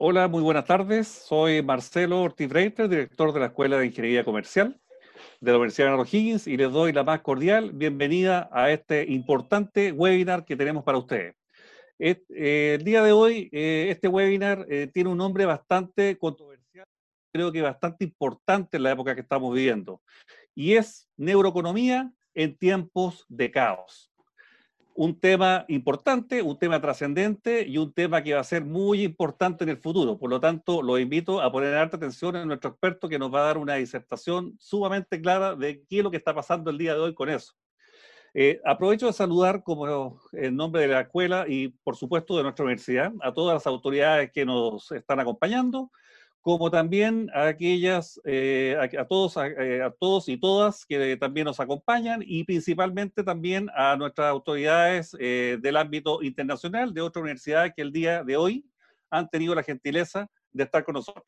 Hola, muy buenas tardes. Soy Marcelo Ortiz-Reiter, director de la Escuela de Ingeniería Comercial de la Universidad de O'Higgins, y les doy la más cordial bienvenida a este importante webinar que tenemos para ustedes. El día de hoy, este webinar tiene un nombre bastante controversial, creo que bastante importante en la época que estamos viviendo, y es Neuroeconomía en tiempos de caos. Un tema importante, un tema trascendente y un tema que va a ser muy importante en el futuro. Por lo tanto, los invito a poner harta atención a nuestro experto que nos va a dar una disertación sumamente clara de qué es lo que está pasando el día de hoy con eso. Aprovecho de saludar como en nombre de la escuela y por supuesto de nuestra universidad a todas las autoridades que nos están acompañando, como también a aquellas, a todos y todas que también nos acompañan, y principalmente también a nuestras autoridades del ámbito internacional, de otras universidades que el día de hoy han tenido la gentileza de estar con nosotros.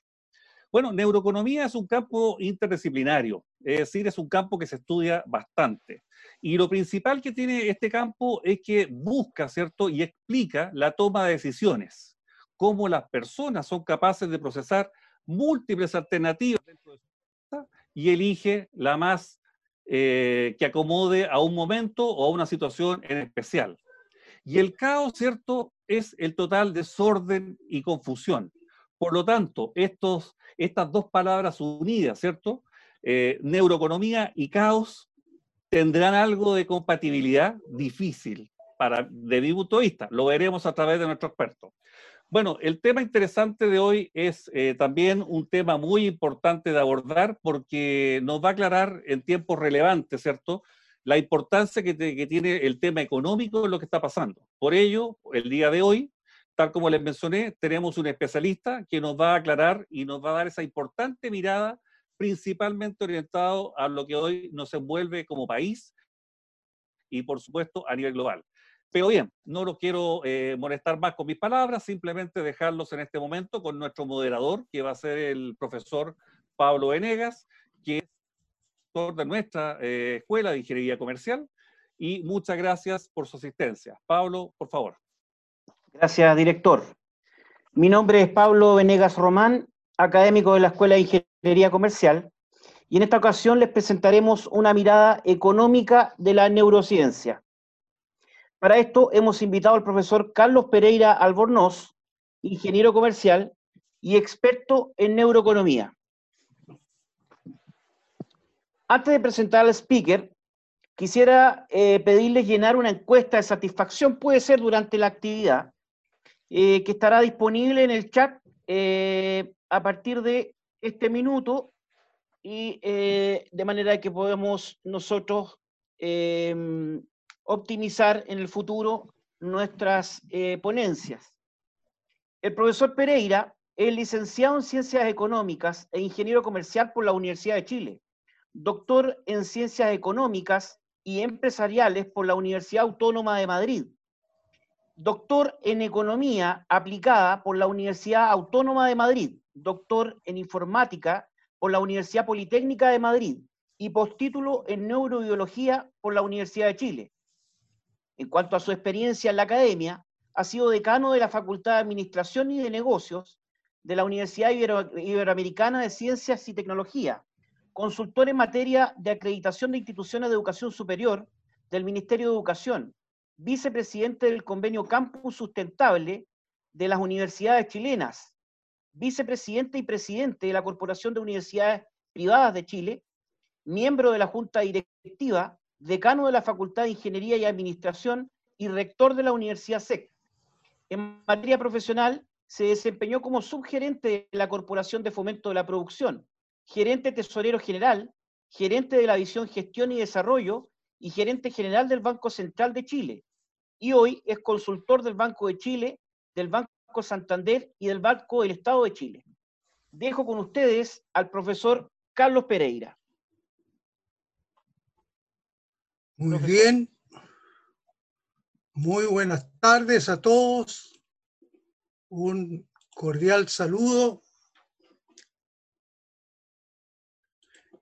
Bueno, neuroeconomía es un campo interdisciplinario, es decir, es un campo que se estudia bastante. Y lo principal que tiene este campo es que busca, ¿cierto?, y explica la toma de decisiones, cómo las personas son capaces de procesar múltiples alternativas dentro de su vida y elige la más que acomode a un momento o a una situación en especial. Y el caos, ¿cierto?, es el total desorden y confusión. Por lo tanto, estas dos palabras unidas, ¿cierto?, neuroeconomía y caos, tendrán algo de compatibilidad difícil, de mi punto de vista. Lo veremos a través de nuestro experto. Bueno, el tema interesante de hoy es también un tema muy importante de abordar porque nos va a aclarar en tiempos relevantes, ¿cierto?, la importancia que tiene el tema económico en lo que está pasando. Por ello, el día de hoy, tal como les mencioné, tenemos un especialista que nos va a aclarar y nos va a dar esa importante mirada principalmente orientado a lo que hoy nos envuelve como país y, por supuesto, a nivel global. Pero bien, no los quiero molestar más con mis palabras, simplemente dejarlos en este momento con nuestro moderador, que va a ser el profesor Pablo Venegas, que es profesor de nuestra Escuela de Ingeniería Comercial, y muchas gracias por su asistencia. Pablo, por favor. Gracias, director. Mi nombre es Pablo Venegas Román, académico de la Escuela de Ingeniería Comercial, y en esta ocasión les presentaremos una mirada económica de la neurociencia. Para esto hemos invitado al profesor Carlos Pereira Albornoz, ingeniero comercial y experto en neuroeconomía. Antes de presentar al speaker, quisiera pedirles llenar una encuesta de satisfacción, puede ser durante la actividad, que estará disponible en el chat a partir de este minuto, y de manera que podemos nosotros optimizar en el futuro nuestras ponencias. El profesor Pereira es licenciado en Ciencias Económicas e ingeniero comercial por la Universidad de Chile, doctor en Ciencias Económicas y Empresariales por la Universidad Autónoma de Madrid, doctor en Economía Aplicada por la Universidad Autónoma de Madrid, doctor en Informática por la Universidad Politécnica de Madrid y postítulo en Neurobiología por la Universidad de Chile. En cuanto a su experiencia en la academia, ha sido decano de la Facultad de Administración y de Negocios de la Universidad Iberoamericana de Ciencias y Tecnología, consultor en materia de acreditación de instituciones de educación superior del Ministerio de Educación, vicepresidente del Convenio Campus Sustentable de las Universidades Chilenas, vicepresidente y presidente de la Corporación de Universidades Privadas de Chile, miembro de la Junta Directiva, decano de la Facultad de Ingeniería y Administración y rector de la Universidad SEC. En materia profesional, se desempeñó como subgerente de la Corporación de Fomento de la Producción, gerente tesorero general, gerente de la División Gestión y Desarrollo y gerente general del Banco Central de Chile. Y hoy es consultor del Banco de Chile, del Banco Santander y del Banco del Estado de Chile. Dejo con ustedes al profesor Carlos Pereira. Muy bien, muy buenas tardes a todos, un cordial saludo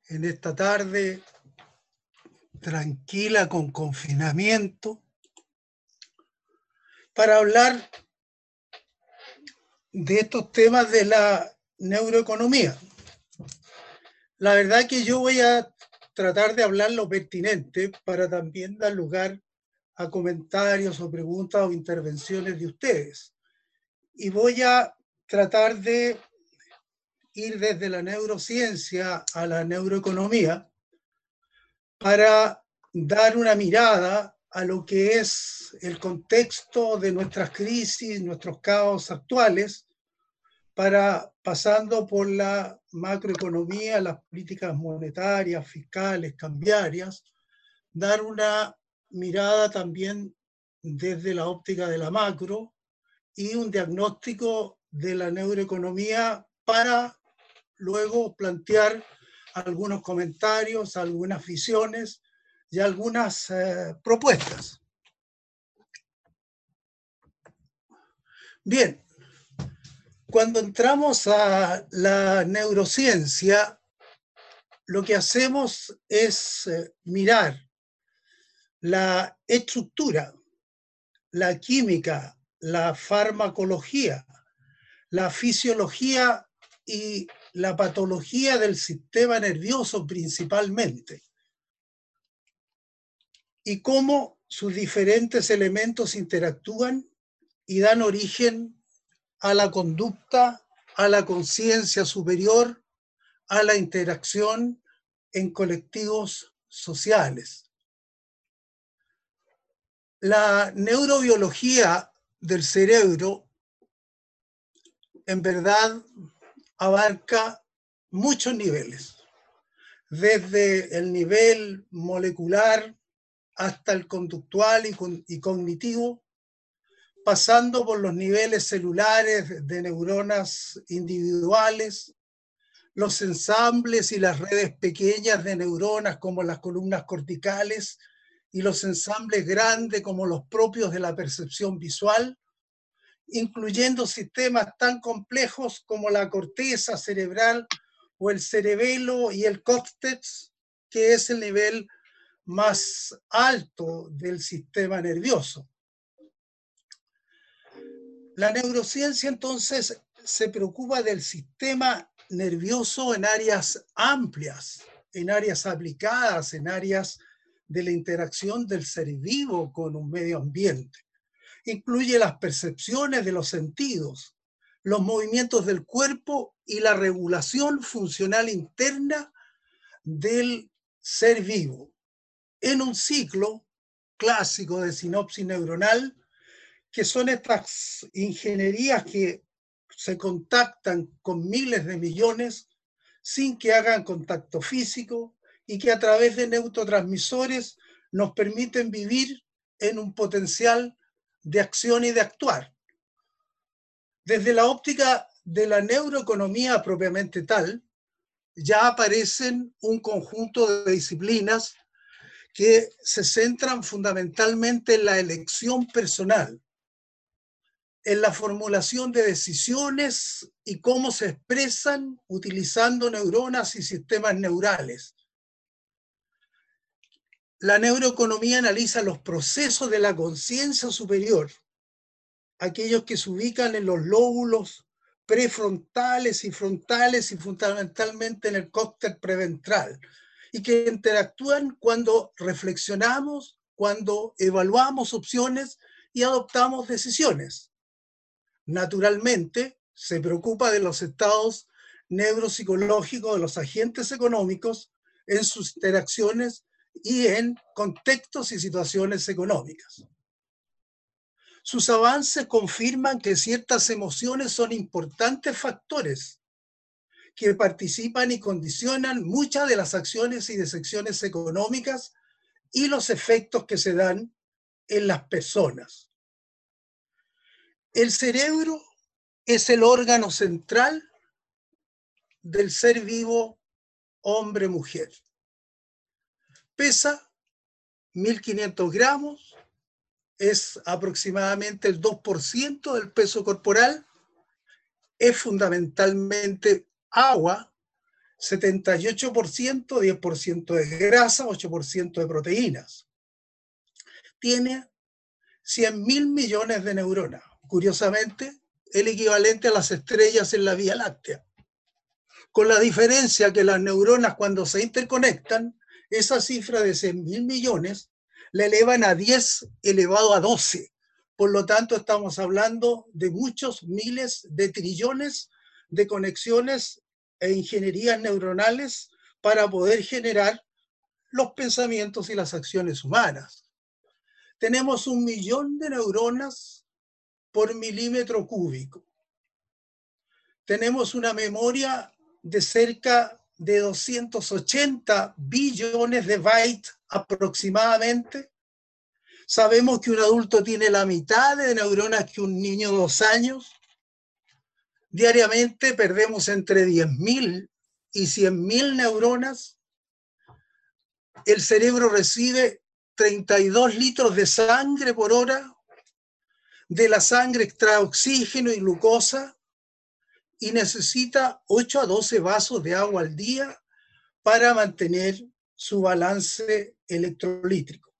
en esta tarde tranquila con confinamiento para hablar de estos temas de la neuroeconomía. La verdad que yo voy a tratar de hablar lo pertinente para también dar lugar a comentarios o preguntas o intervenciones de ustedes. Y voy a tratar de ir desde la neurociencia a la neuroeconomía para dar una mirada a lo que es el contexto de nuestras crisis, nuestros caos actuales, pasando por la macroeconomía, las políticas monetarias, fiscales, cambiarias, dar una mirada también desde la óptica de la macro y un diagnóstico de la neuroeconomía para luego plantear algunos comentarios, algunas visiones y algunas propuestas. Bien, cuando entramos a la neurociencia, lo que hacemos es mirar la estructura, la química, la farmacología, la fisiología y la patología del sistema nervioso principalmente, y cómo sus diferentes elementos interactúan y dan origen a la conducta, a la conciencia superior, a la interacción en colectivos sociales. La neurobiología del cerebro, en verdad, abarca muchos niveles, desde el nivel molecular hasta el conductual y cognitivo, pasando por los niveles celulares de neuronas individuales, los ensambles y las redes pequeñas de neuronas como las columnas corticales y los ensambles grandes como los propios de la percepción visual, incluyendo sistemas tan complejos como la corteza cerebral o el cerebelo y el córtex, que es el nivel más alto del sistema nervioso. La neurociencia entonces se preocupa del sistema nervioso en áreas amplias, en áreas aplicadas, en áreas de la interacción del ser vivo con un medio ambiente. Incluye las percepciones de los sentidos, los movimientos del cuerpo y la regulación funcional interna del ser vivo, en un ciclo clásico de sinapsis neuronal, que son estas ingenierías que se contactan con miles de millones sin que hagan contacto físico y que a través de neurotransmisores nos permiten vivir en un potencial de acción y de actuar. Desde la óptica de la neuroeconomía propiamente tal, ya aparecen un conjunto de disciplinas que se centran fundamentalmente en la elección personal, en la formulación de decisiones y cómo se expresan utilizando neuronas y sistemas neurales. La neuroeconomía analiza los procesos de la conciencia superior, aquellos que se ubican en los lóbulos prefrontales y frontales y fundamentalmente en el córtex preventral, y que interactúan cuando reflexionamos, cuando evaluamos opciones y adoptamos decisiones. Naturalmente, se preocupa de los estados neuropsicológicos de los agentes económicos en sus interacciones y en contextos y situaciones económicas. Sus avances confirman que ciertas emociones son importantes factores que participan y condicionan muchas de las acciones y decisiones económicas y los efectos que se dan en las personas. El cerebro es el órgano central del ser vivo hombre-mujer. Pesa 1.500 gramos, es aproximadamente el 2% del peso corporal, es fundamentalmente agua, 78%, 10% de grasa, 8% de proteínas. Tiene 100.000 millones de neuronas. Curiosamente, el equivalente a las estrellas en la Vía Láctea, con la diferencia que las neuronas, cuando se interconectan, esa cifra de 100.000 millones la elevan a 10 elevado a 12. Por lo tanto, estamos hablando de muchos miles de trillones de conexiones e ingenierías neuronales para poder generar los pensamientos y las acciones humanas. Tenemos 1 millón de neuronas por milímetro cúbico. Tenemos una memoria de cerca de 280 billones de bytes aproximadamente. Sabemos que un adulto tiene la mitad de neuronas que un niño de 2 años. Diariamente perdemos entre 10.000 y 100.000 neuronas. El cerebro recibe 32 litros de sangre por hora. De la sangre extrae oxígeno y glucosa y necesita 8 a 12 vasos de agua al día para mantener su balance electrolítico.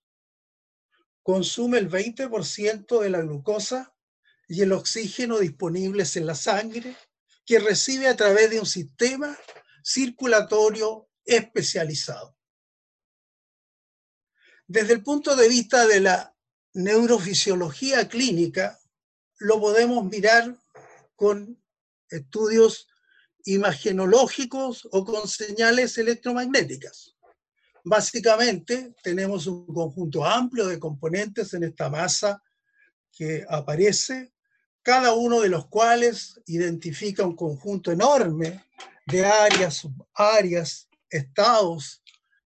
Consume el 20% de la glucosa y el oxígeno disponibles en la sangre, que recibe a través de un sistema circulatorio especializado. Desde el punto de vista de la neurofisiología clínica, lo podemos mirar con estudios imagenológicos o con señales electromagnéticas. Básicamente, tenemos un conjunto amplio de componentes en esta masa que aparece, cada uno de los cuales identifica un conjunto enorme de áreas, subáreas, estados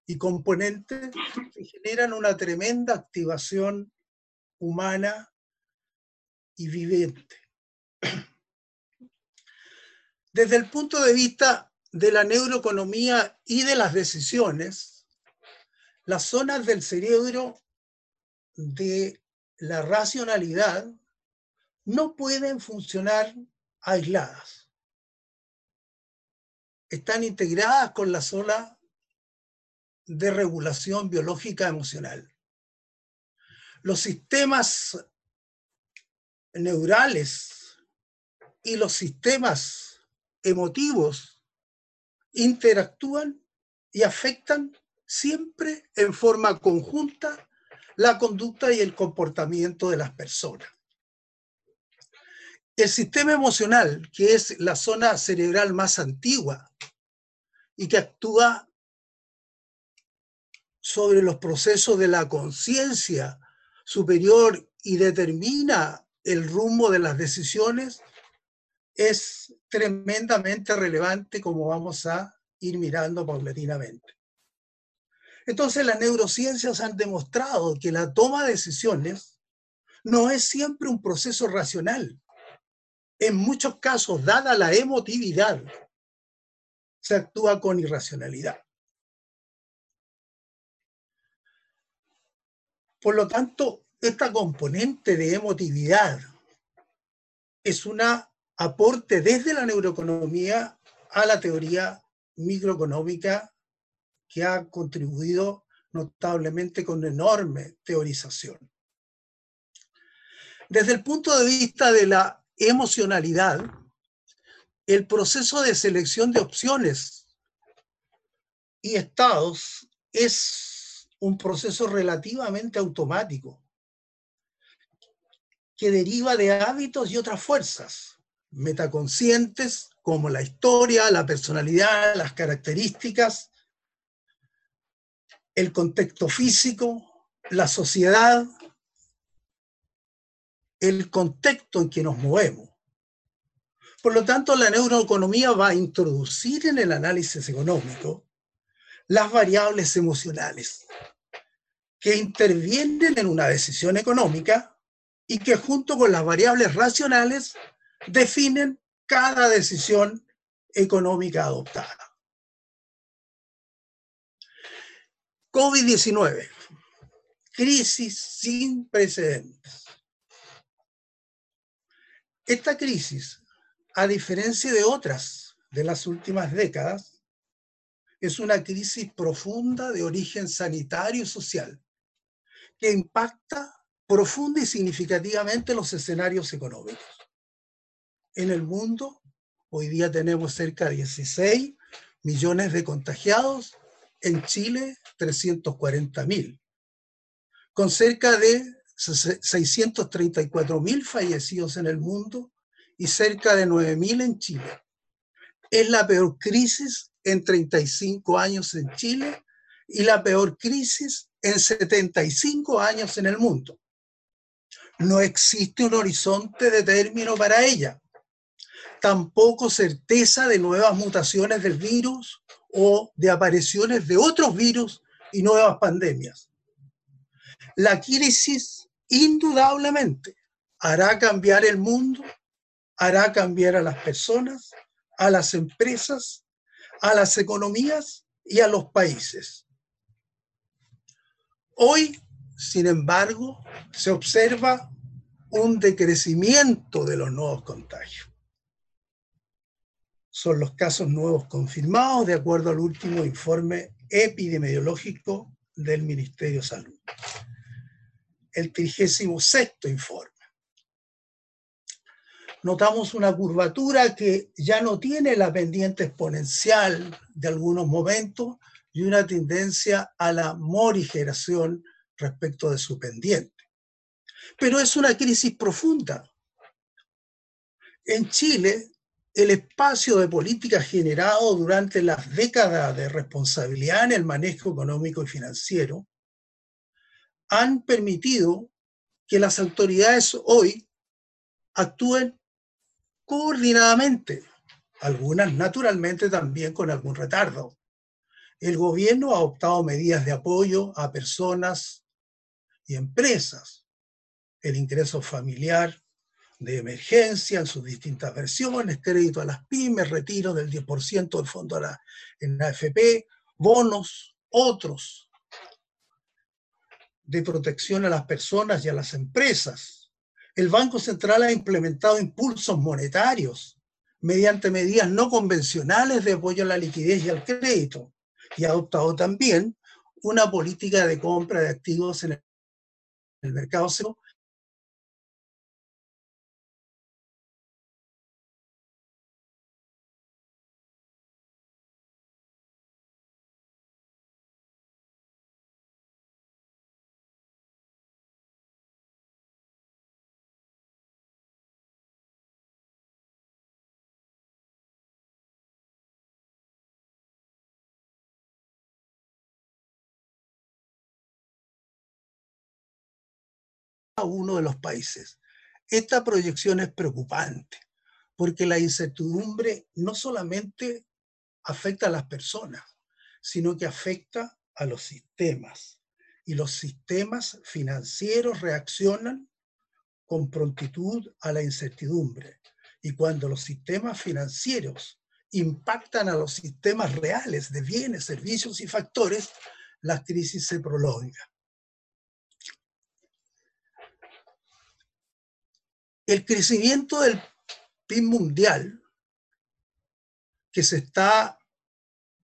y componentes que generan una tremenda activación humana y viviente. Desde el punto de vista de la neuroeconomía y de las decisiones, las zonas del cerebro de la racionalidad no pueden funcionar aisladas. Están integradas con la zona de regulación biológica emocional. Los sistemas neurales y los sistemas emotivos interactúan y afectan siempre en forma conjunta la conducta y el comportamiento de las personas. El sistema emocional, que es la zona cerebral más antigua y que actúa sobre los procesos de la conciencia superior y determina el rumbo de las decisiones, es tremendamente relevante, como vamos a ir mirando paulatinamente. Entonces, las neurociencias han demostrado que la toma de decisiones no es siempre un proceso racional. En muchos casos, dada la emotividad, se actúa con irracionalidad. Por lo tanto, esta componente de emotividad es un aporte desde la neuroeconomía a la teoría microeconómica, que ha contribuido notablemente con enorme teorización. Desde el punto de vista de la emocionalidad, el proceso de selección de opciones y estados es un proceso relativamente automático, que deriva de hábitos y otras fuerzas metaconscientes, como la historia, la personalidad, las características, el contexto físico, la sociedad, el contexto en que nos movemos. Por lo tanto, la neuroeconomía va a introducir en el análisis económico las variables emocionales que intervienen en una decisión económica y que, junto con las variables racionales, definen cada decisión económica adoptada. COVID-19, crisis sin precedentes. Esta crisis, a diferencia de otras de las últimas décadas, es una crisis profunda de origen sanitario y social, que impacta profunda y significativamente los escenarios económicos. en el mundo. Hoy día tenemos cerca de 16 millones de contagiados, en Chile 340.000, con cerca de 634.000 fallecidos en el mundo y cerca de 9.000 en Chile. Es la peor crisis en 35 años en Chile y la peor crisis en 75 años en el mundo. No existe un horizonte de término para ella. Tampoco certeza de nuevas mutaciones del virus o de apariciones de otros virus y nuevas pandemias. La crisis indudablemente hará cambiar el mundo, hará cambiar a las personas, a las empresas, a las economías y a los países. Hoy, sin embargo, se observa un decrecimiento de los nuevos contagios. Son los casos nuevos confirmados de acuerdo al último informe epidemiológico del Ministerio de Salud. El 36º informe. Notamos una curvatura que ya no tiene la pendiente exponencial de algunos momentos y una tendencia a la morigeración respecto de su pendiente. Pero es una crisis profunda. En Chile, el espacio de política generado durante las décadas de responsabilidad en el manejo económico y financiero han permitido que las autoridades hoy actúen coordinadamente, algunas naturalmente también con algún retardo. El gobierno ha adoptado medidas de apoyo a personas y empresas, el ingreso familiar de emergencia en sus distintas versiones, crédito a las pymes, retiro del 10% del fondo en AFP, bonos, otros, de protección a las personas y a las empresas. El Banco Central ha implementado impulsos monetarios mediante medidas no convencionales de apoyo a la liquidez y al crédito y ha adoptado también una política de compra de activos en el mercado secundario a uno de los países. Esta proyección es preocupante porque la incertidumbre no solamente afecta a las personas, sino que afecta a los sistemas. Y los sistemas financieros reaccionan con prontitud a la incertidumbre. Y cuando los sistemas financieros impactan a los sistemas reales de bienes, servicios y factores, la crisis se prolonga. El crecimiento del PIB mundial, que se está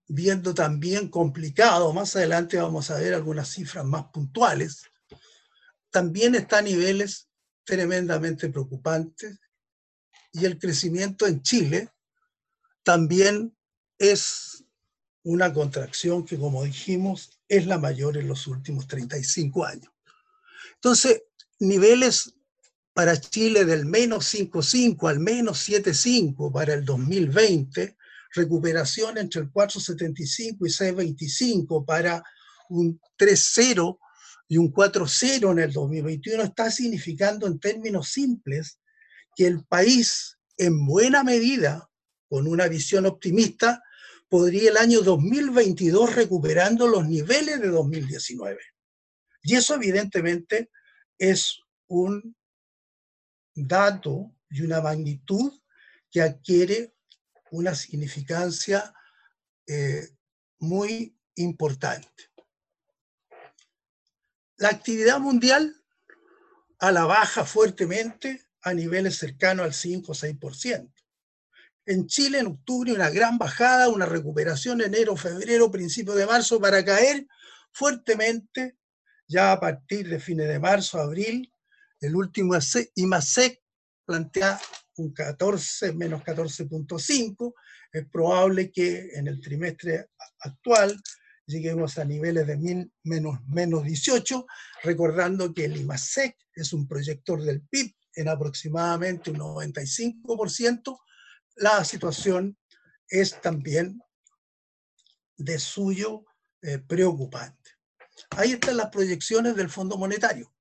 viendo también complicado, más adelante vamos a ver algunas cifras más puntuales, también está a niveles tremendamente preocupantes y el crecimiento en Chile también es una contracción que, como dijimos, es la mayor en los últimos 35 años. Entonces, niveles para Chile del menos 5,5 al menos 7,5 para el 2020, recuperación entre el 4,75 y 6,25 para un 3,0 y un 4,0 en el 2021, está significando en términos simples que el país, en buena medida, con una visión optimista, podría el año 2022 recuperando los niveles de 2019. Y eso evidentemente es un dato y una magnitud que adquiere una significancia muy importante. La actividad mundial a la baja fuertemente a niveles cercanos al 5 o 6%. En Chile en octubre una gran bajada, una recuperación enero, febrero, principio de marzo para caer fuertemente ya a partir de fines de marzo, abril. El último IMASEC plantea un 14, menos 14.5, es probable que en el trimestre actual lleguemos a niveles de menos 18, recordando que el IMASEC es un proyector del PIB en aproximadamente un 95%, la situación es también de suyo preocupante. Ahí están las proyecciones del Fondo Monetario.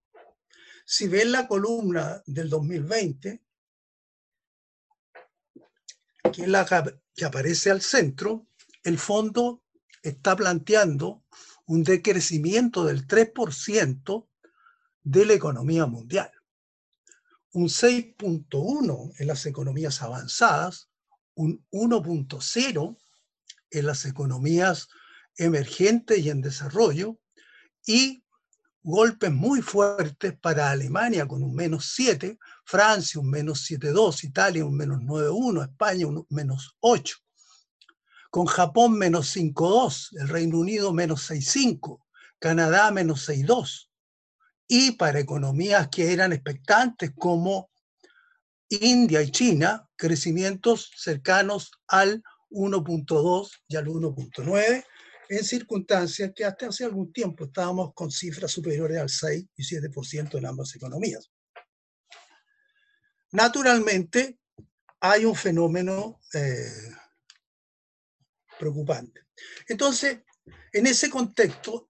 Si ven la columna del 2020, que es la que aparece al centro, el fondo está planteando un decrecimiento del 3% de la economía mundial, un 6.1% en las economías avanzadas, un 1.0% en las economías emergentes y en desarrollo, y golpes muy fuertes para Alemania con un menos 7, Francia un menos 7.2, Italia un menos 9.1, España un menos 8. Con Japón menos 5.2, el Reino Unido menos 6.5, Canadá menos 6.2. Y para economías que eran expectantes como India y China, crecimientos cercanos al 1.2 y al 1.9, en circunstancias que hasta hace algún tiempo estábamos con cifras superiores al 6 y 7% en ambas economías. Naturalmente, hay un fenómeno preocupante. Entonces, en ese contexto,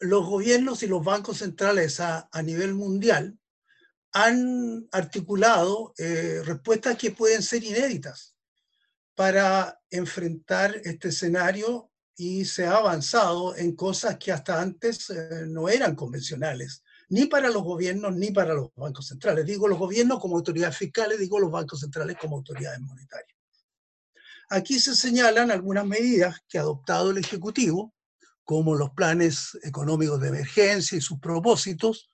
los gobiernos y los bancos centrales a nivel mundial han articulado respuestas que pueden ser inéditas para enfrentar este escenario, y se ha avanzado en cosas que hasta antes no eran convencionales, ni para los gobiernos ni para los bancos centrales. Digo los gobiernos como autoridades fiscales, digo los bancos centrales como autoridades monetarias. Aquí se señalan algunas medidas que ha adoptado el Ejecutivo, como los planes económicos de emergencia y sus propósitos,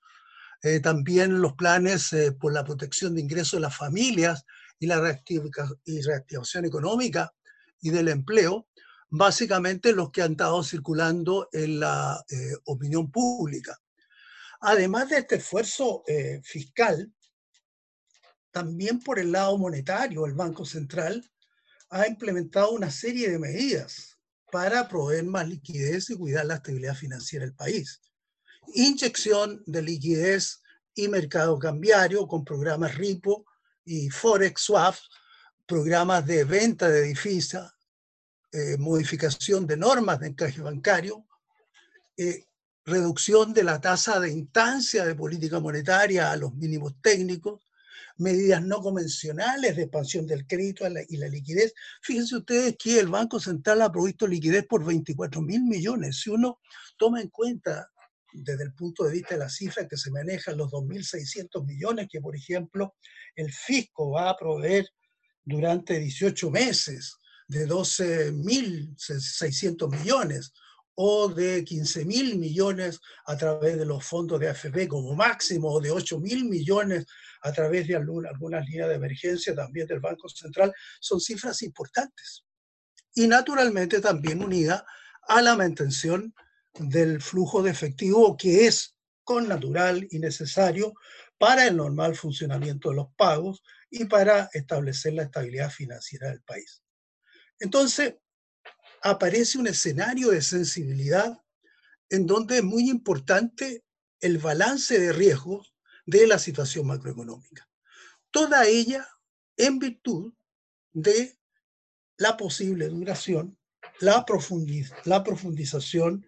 también los planes por la protección de ingresos de las familias y la reactivación económica y del empleo, básicamente los que han estado circulando en la opinión pública. Además de este esfuerzo fiscal, también por el lado monetario, el Banco Central ha implementado una serie de medidas para proveer más liquidez y cuidar la estabilidad financiera del país. Inyección de liquidez y mercado cambiario con programas RIPO y Forex Swap, programas de venta de divisas, modificación de normas de encaje bancario, reducción de la tasa de instancia de política monetaria a los mínimos técnicos, medidas no convencionales de expansión del crédito y la liquidez. Fíjense ustedes que el Banco Central ha provisto liquidez por 24.000 millones. Si uno toma en cuenta desde el punto de vista de la cifra que se manejan los 2.600 millones que, por ejemplo, el fisco va a proveer durante 18 meses, de 12.600 millones o de 15.000 millones a través de los fondos de AFP como máximo, o de 8.000 millones a través de algunas líneas de emergencia también del Banco Central, son cifras importantes. Y naturalmente también unida a la mantención del flujo de efectivo, que es connatural y necesario para el normal funcionamiento de los pagos y para establecer la estabilidad financiera del país. Entonces, aparece un escenario de sensibilidad en donde es muy importante el balance de riesgos de la situación macroeconómica. Toda ella en virtud de la posible duración, la profundización,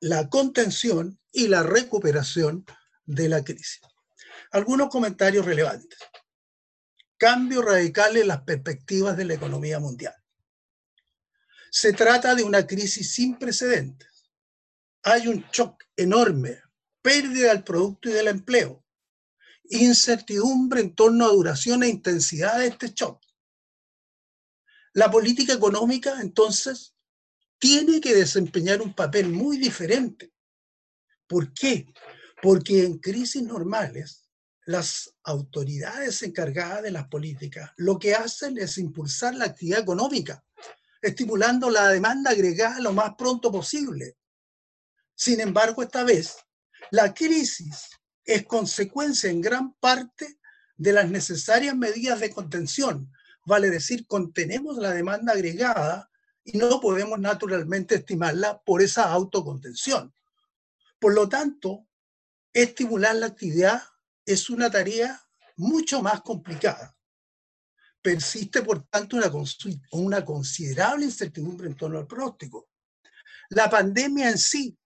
la contención y la recuperación de la crisis. Algunos comentarios relevantes. Cambio radical en las perspectivas de la economía mundial. Se trata de una crisis sin precedentes. Hay un shock enorme, pérdida del producto y del empleo, incertidumbre en torno a duración e intensidad de este shock. La política económica, entonces, tiene que desempeñar un papel muy diferente. ¿Por qué? Porque en crisis normales, las autoridades encargadas de las políticas lo que hacen es impulsar la actividad económica, estimulando la demanda agregada lo más pronto posible. Sin embargo, esta vez, la crisis es consecuencia en gran parte de las necesarias medidas de contención, vale decir, contenemos la demanda agregada y no podemos naturalmente estimarla por esa autocontención. Por lo tanto, estimular la actividad es una tarea mucho más complicada. Persiste, por tanto, una considerable incertidumbre en torno al pronóstico. La pandemia en sí,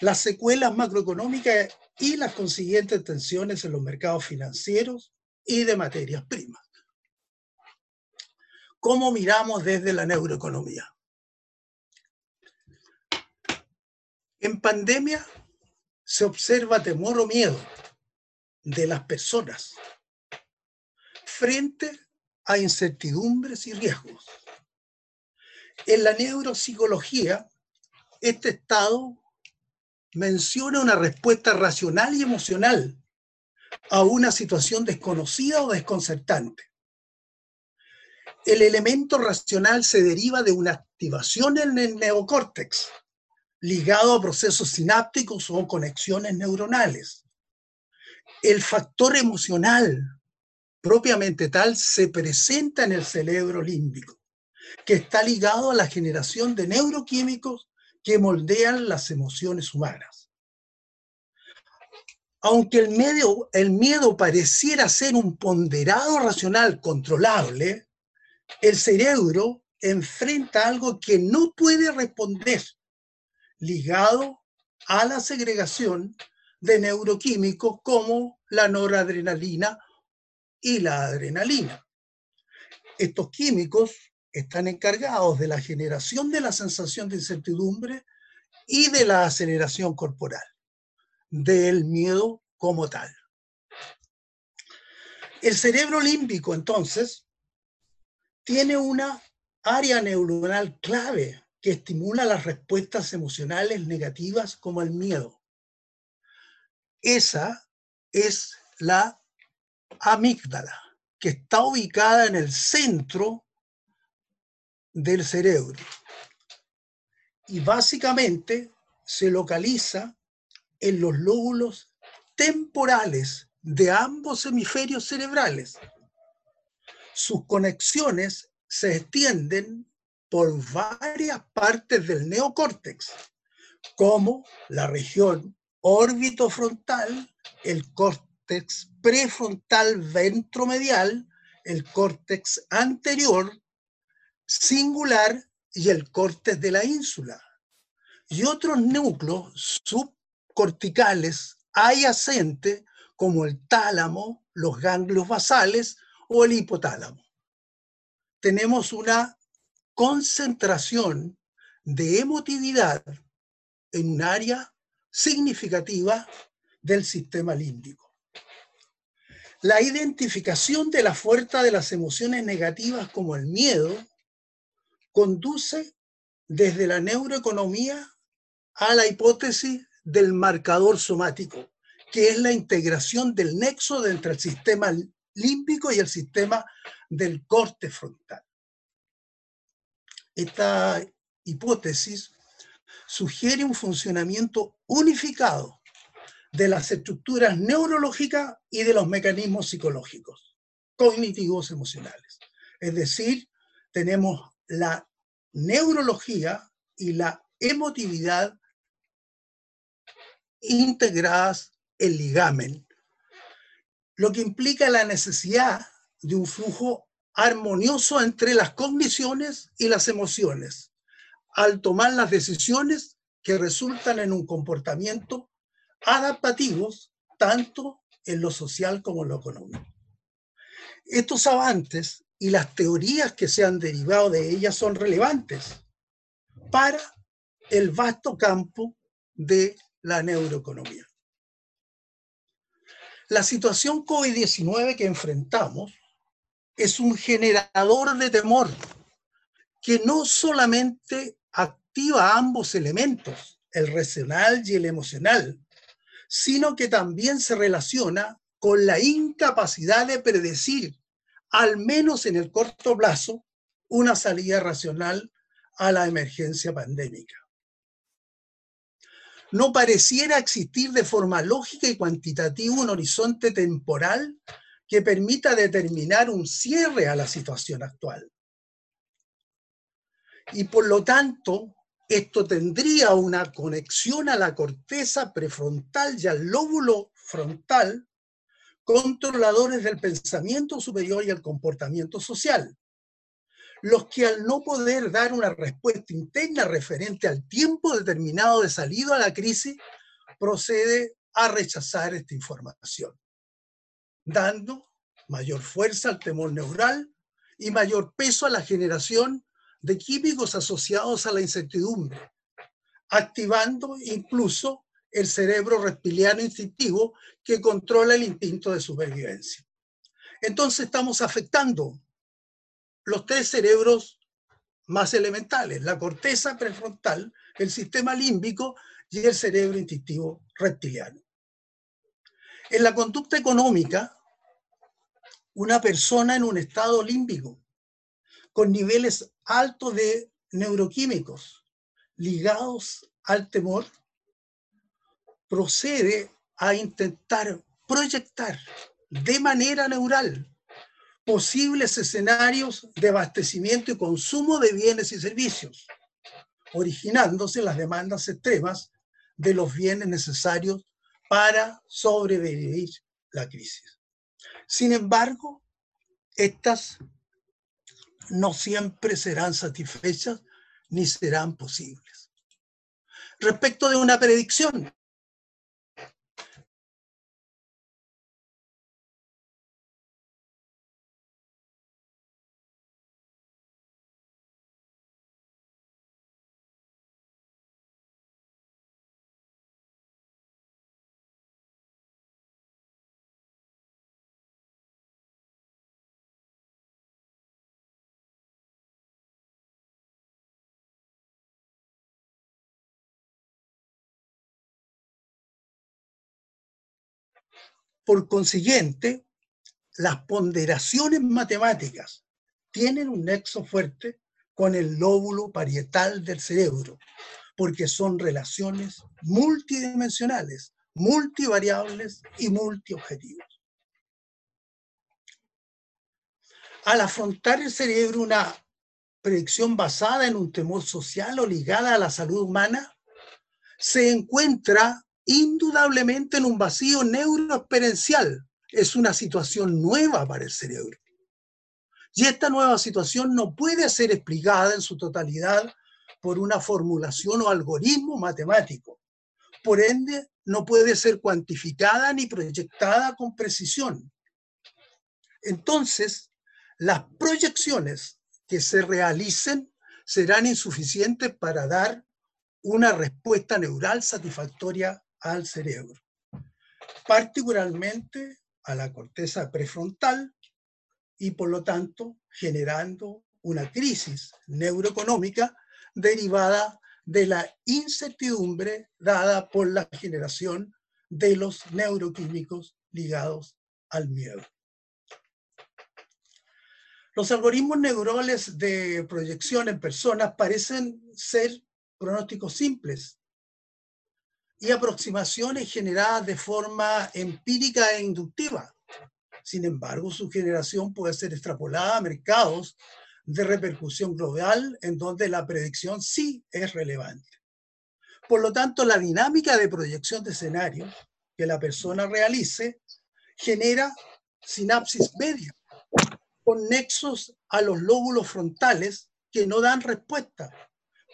las secuelas macroeconómicas y las consiguientes tensiones en los mercados financieros y de materias primas. ¿Cómo miramos desde la neuroeconomía? En pandemia se observa temor o miedo de las personas frente a incertidumbres y riesgos. En la neuropsicología, este estado menciona una respuesta racional y emocional a una situación desconocida o desconcertante. El elemento racional se deriva de una activación en el neocórtex, ligado a procesos sinápticos o conexiones neuronales. El factor emocional, propiamente tal, se presenta en el cerebro límbico, que está ligado a la generación de neuroquímicos que moldean las emociones humanas. Aunque el miedo pareciera ser un ponderado racional controlable, el cerebro enfrenta algo que no puede responder, ligado a la segregación de neuroquímicos como la noradrenalina y la adrenalina. Estos químicos están encargados de la generación de la sensación de incertidumbre y de la aceleración corporal, del miedo como tal. El cerebro límbico, entonces, tiene una área neuronal clave que estimula las respuestas emocionales negativas como el miedo. Esa es la amígdala, que está ubicada en el centro del cerebro y básicamente se localiza en los lóbulos temporales de ambos hemisferios cerebrales. Sus conexiones se extienden por varias partes del neocórtex, como la región órbitofrontal, el córtex prefrontal ventromedial, el córtex anterior singular y el córtex de la ínsula, y otros núcleos subcorticales adyacentes como el tálamo, los ganglios basales o el hipotálamo. Tenemos una concentración de emotividad en un área significativa del sistema límbico. La identificación de la fuerza de las emociones negativas como el miedo conduce desde la neuroeconomía a la hipótesis del marcador somático, que es la integración del nexo entre el sistema límbico y el sistema del córtex frontal. Esta hipótesis sugiere un funcionamiento unificado de las estructuras neurológicas y de los mecanismos psicológicos, cognitivos, emocionales. Es decir, tenemos la neurología y la emotividad integradas en ligamen, lo que implica la necesidad de un flujo armonioso entre las cogniciones y las emociones, al tomar las decisiones que resultan en un comportamiento adaptativo, tanto en lo social como en lo económico. Estos avances y las teorías que se han derivado de ellas son relevantes para el vasto campo de la neuroeconomía. La situación COVID-19 que enfrentamos es un generador de temor que no solamente activa ambos elementos, el racional y el emocional, sino que también se relaciona con la incapacidad de predecir, al menos en el corto plazo, una salida racional a la emergencia pandémica. No pareciera existir de forma lógica y cuantitativa un horizonte temporal que permita determinar un cierre a la situación actual. Y por lo tanto, esto tendría una conexión a la corteza prefrontal y al lóbulo frontal, controladores del pensamiento superior y el comportamiento social, los que al no poder dar una respuesta interna referente al tiempo determinado de salida a la crisis, procede a rechazar esta información, dando mayor fuerza al temor neural y mayor peso a la generación de químicos asociados a la incertidumbre, activando incluso el cerebro reptiliano instintivo que controla el instinto de supervivencia. Entonces estamos afectando los tres cerebros más elementales, la corteza prefrontal, el sistema límbico y el cerebro instintivo reptiliano. En la conducta económica, una persona en un estado límbico, con niveles altos de neuroquímicos ligados al temor, procede a intentar proyectar de manera neural posibles escenarios de abastecimiento y consumo de bienes y servicios, originándose las demandas extremas de los bienes necesarios para sobrevivir la crisis. Sin embargo, estas no siempre serán satisfechas ni serán posibles. Respecto de una predicción, por consiguiente, las ponderaciones matemáticas tienen un nexo fuerte con el lóbulo parietal del cerebro, porque son relaciones multidimensionales, multivariables y multiobjetivos. Al afrontar el cerebro una predicción basada en un temor social o ligada a la salud humana, se encuentra indudablemente en un vacío neuroexperiencial. Es una situación nueva para el cerebro. Y esta nueva situación no puede ser explicada en su totalidad por una formulación o algoritmo matemático. Por ende, no puede ser cuantificada ni proyectada con precisión. Entonces, las proyecciones que se realicen serán insuficientes para dar una respuesta neural satisfactoria al cerebro, particularmente a la corteza prefrontal, y por lo tanto generando una crisis neuroeconómica derivada de la incertidumbre dada por la generación de los neuroquímicos ligados al miedo. Los algoritmos neurales de proyección en personas parecen ser pronósticos simples y aproximaciones generadas de forma empírica e inductiva. Sin embargo, su generación puede ser extrapolada a mercados de repercusión global en donde la predicción sí es relevante. Por lo tanto, la dinámica de proyección de escenarios que la persona realice genera sinapsis media con nexos a los lóbulos frontales que no dan respuesta,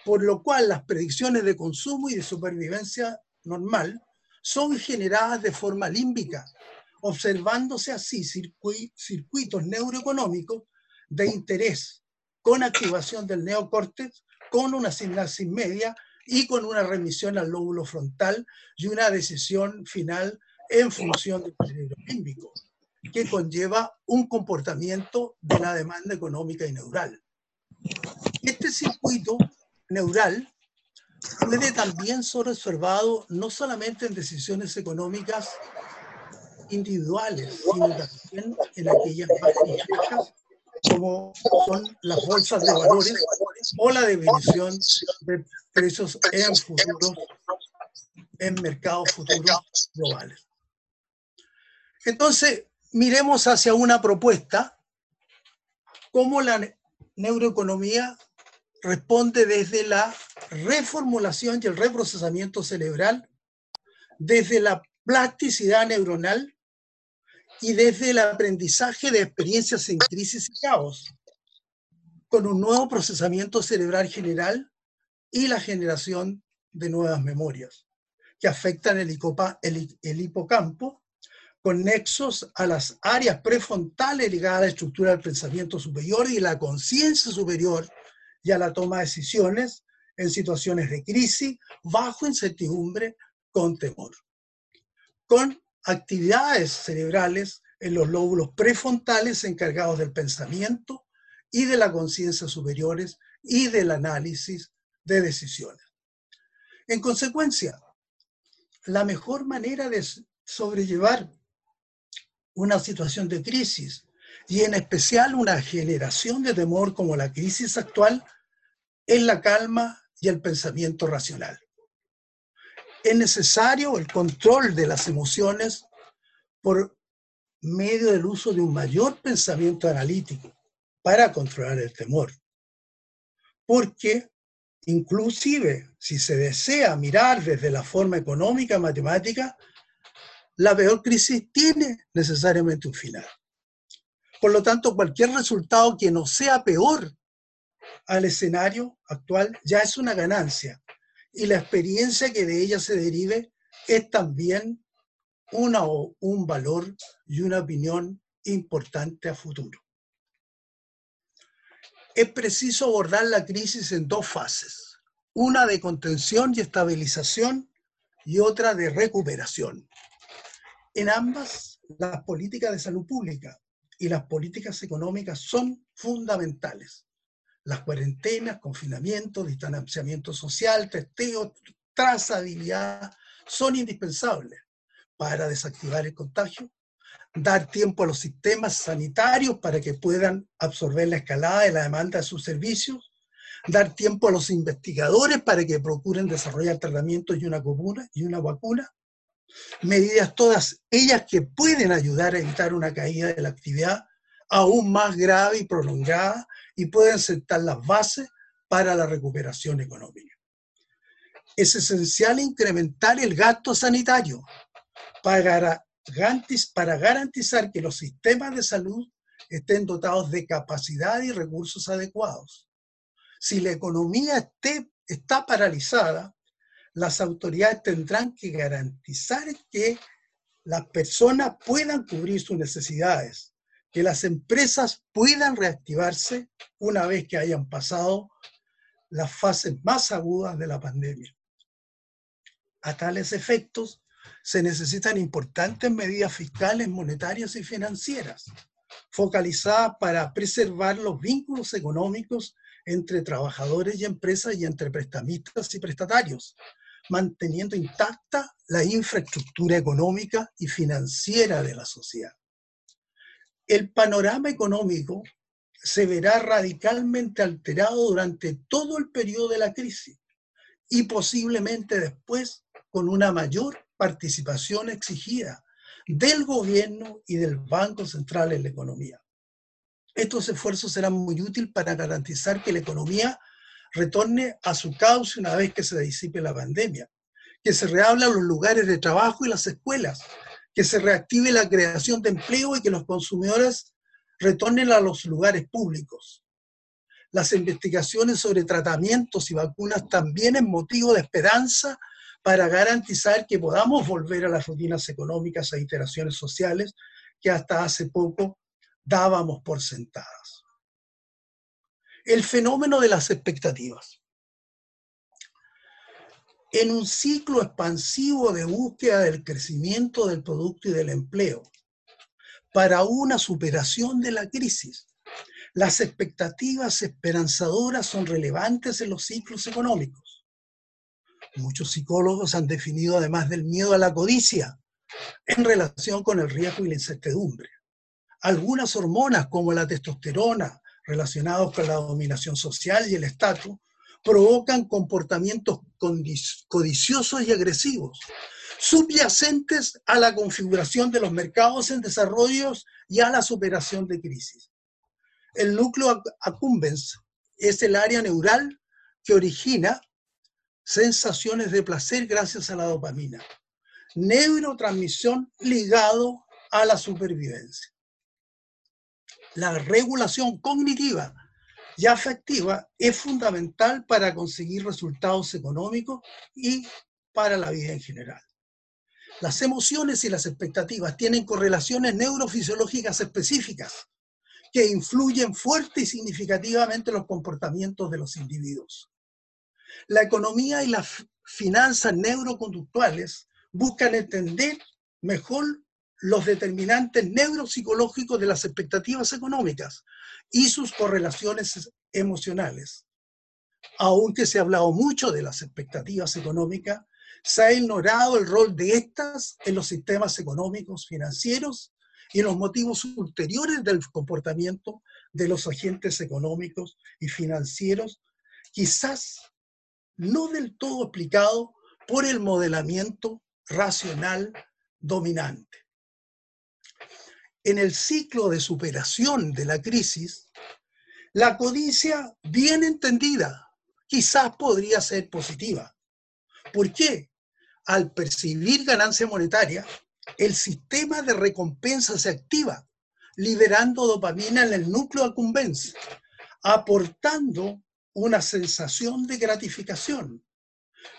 por lo cual las predicciones de consumo y de supervivencia normal son generadas de forma límbica, observándose así circuitos neuroeconómicos de interés, con activación del neocórtex, con una sinapsis media y con una remisión al lóbulo frontal y una decisión final en función del cerebro límbico, que conlleva un comportamiento de la demanda económica y neural. Este circuito neural puede también ser observado no solamente en decisiones económicas individuales, sino también en aquellas variables como son las bolsas de valores o la definición de precios en mercados futuros globales. Entonces, miremos hacia una propuesta, cómo la neuroeconomía responde desde la reformulación y el reprocesamiento cerebral, desde la plasticidad neuronal y desde el aprendizaje de experiencias en crisis y caos, con un nuevo procesamiento cerebral general y la generación de nuevas memorias que afectan el hipocampo, con nexos a las áreas prefrontales ligadas a la estructura del pensamiento superior y la conciencia superior y a la toma de decisiones en situaciones de crisis, bajo incertidumbre, con temor. Con actividades cerebrales en los lóbulos prefrontales encargados del pensamiento y de la conciencia superiores y del análisis de decisiones. En consecuencia, la mejor manera de sobrellevar una situación de crisis y en especial una generación de temor como la crisis actual es la calma y el pensamiento racional. Es necesario el control de las emociones por medio del uso de un mayor pensamiento analítico para controlar el temor. Porque inclusive si se desea mirar desde la forma económica, matemática, la peor crisis tiene necesariamente un final. Por lo tanto, cualquier resultado que no sea peor al escenario actual ya es una ganancia. Y la experiencia que de ella se derive es también un valor y una opinión importante a futuro. Es preciso abordar la crisis en dos fases, una de contención y estabilización y otra de recuperación. En ambas, las políticas de salud pública y las políticas económicas son fundamentales. Las cuarentenas, confinamiento, distanciamiento social, testeo, trazabilidad, son indispensables para desactivar el contagio, dar tiempo a los sistemas sanitarios para que puedan absorber la escalada de la demanda de sus servicios, dar tiempo a los investigadores para que procuren desarrollar tratamientos y una vacuna, medidas todas ellas que pueden ayudar a evitar una caída de la actividad aún más grave y prolongada, y pueden sentar las bases para la recuperación económica. Es esencial incrementar el gasto sanitario para garantizar que los sistemas de salud estén dotados de capacidad y recursos adecuados. Si la economía está paralizada, las autoridades tendrán que garantizar que las personas puedan cubrir sus necesidades, que las empresas puedan reactivarse una vez que hayan pasado las fases más agudas de la pandemia. A tales efectos, se necesitan importantes medidas fiscales, monetarias y financieras, focalizadas para preservar los vínculos económicos entre trabajadores y empresas y entre prestamistas y prestatarios, manteniendo intacta la infraestructura económica y financiera de la sociedad. El panorama económico se verá radicalmente alterado durante todo el periodo de la crisis y posiblemente después con una mayor participación exigida del gobierno y del Banco Central en la economía. Estos esfuerzos serán muy útiles para garantizar que la economía retorne a su cauce una vez que se disipe la pandemia, que se reabran los lugares de trabajo y las escuelas, que se reactive la creación de empleo y que los consumidores retornen a los lugares públicos. Las investigaciones sobre tratamientos y vacunas también es motivo de esperanza para garantizar que podamos volver a las rutinas económicas e iteraciones sociales que hasta hace poco dábamos por sentadas. El fenómeno de las expectativas. En un ciclo expansivo de búsqueda del crecimiento del producto y del empleo, para una superación de la crisis, las expectativas esperanzadoras son relevantes en los ciclos económicos. Muchos psicólogos han definido además del miedo a la codicia en relación con el riesgo y la incertidumbre. Algunas hormonas como la testosterona, relacionadas con la dominación social y el estatus, provocan comportamientos codiciosos y agresivos, subyacentes a la configuración de los mercados en desarrollo y a la superación de crisis. El núcleo accumbens es el área neural que origina sensaciones de placer gracias a la dopamina. Neurotransmisión ligado a la supervivencia. La regulación cognitiva y afectiva es fundamental para conseguir resultados económicos y para la vida en general. Las emociones y las expectativas tienen correlaciones neurofisiológicas específicas que influyen fuerte y significativamente en los comportamientos de los individuos. La economía y las finanzas neuroconductuales buscan entender mejor los determinantes neuropsicológicos de las expectativas económicas y sus correlaciones emocionales. Aunque se ha hablado mucho de las expectativas económicas, se ha ignorado el rol de estas en los sistemas económicos financieros y en los motivos ulteriores del comportamiento de los agentes económicos y financieros, quizás no del todo explicado por el modelamiento racional dominante. En el ciclo de superación de la crisis, la codicia bien entendida quizás podría ser positiva. ¿Por qué? Al percibir ganancia monetaria, el sistema de recompensa se activa, liberando dopamina en el núcleo accumbens, aportando una sensación de gratificación.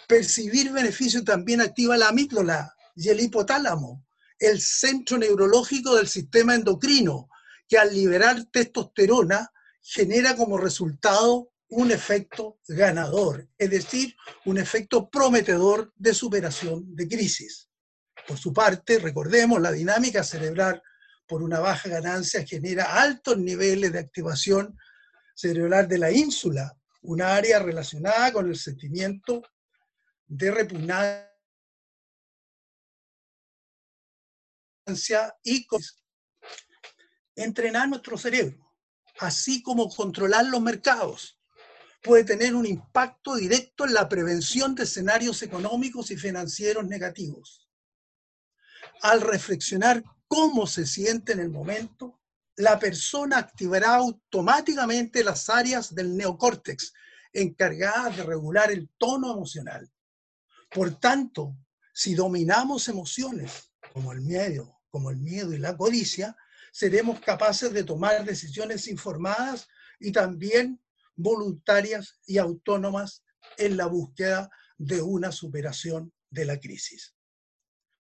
Percibir beneficio también activa la amígdala y el hipotálamo, el centro neurológico del sistema endocrino, que al liberar testosterona genera como resultado un efecto ganador, es decir, un efecto prometedor de superación de crisis. Por su parte, recordemos, la dinámica cerebral por una baja ganancia genera altos niveles de activación cerebral de la ínsula, una área relacionada con el sentimiento de repugnancia y entrenar nuestro cerebro, así como controlar los mercados, puede tener un impacto directo en la prevención de escenarios económicos y financieros negativos. Al reflexionar cómo se siente en el momento, la persona activará automáticamente las áreas del neocórtex encargadas de regular el tono emocional. Por tanto, si dominamos emociones como el miedo y la codicia, seremos capaces de tomar decisiones informadas y también voluntarias y autónomas en la búsqueda de una superación de la crisis.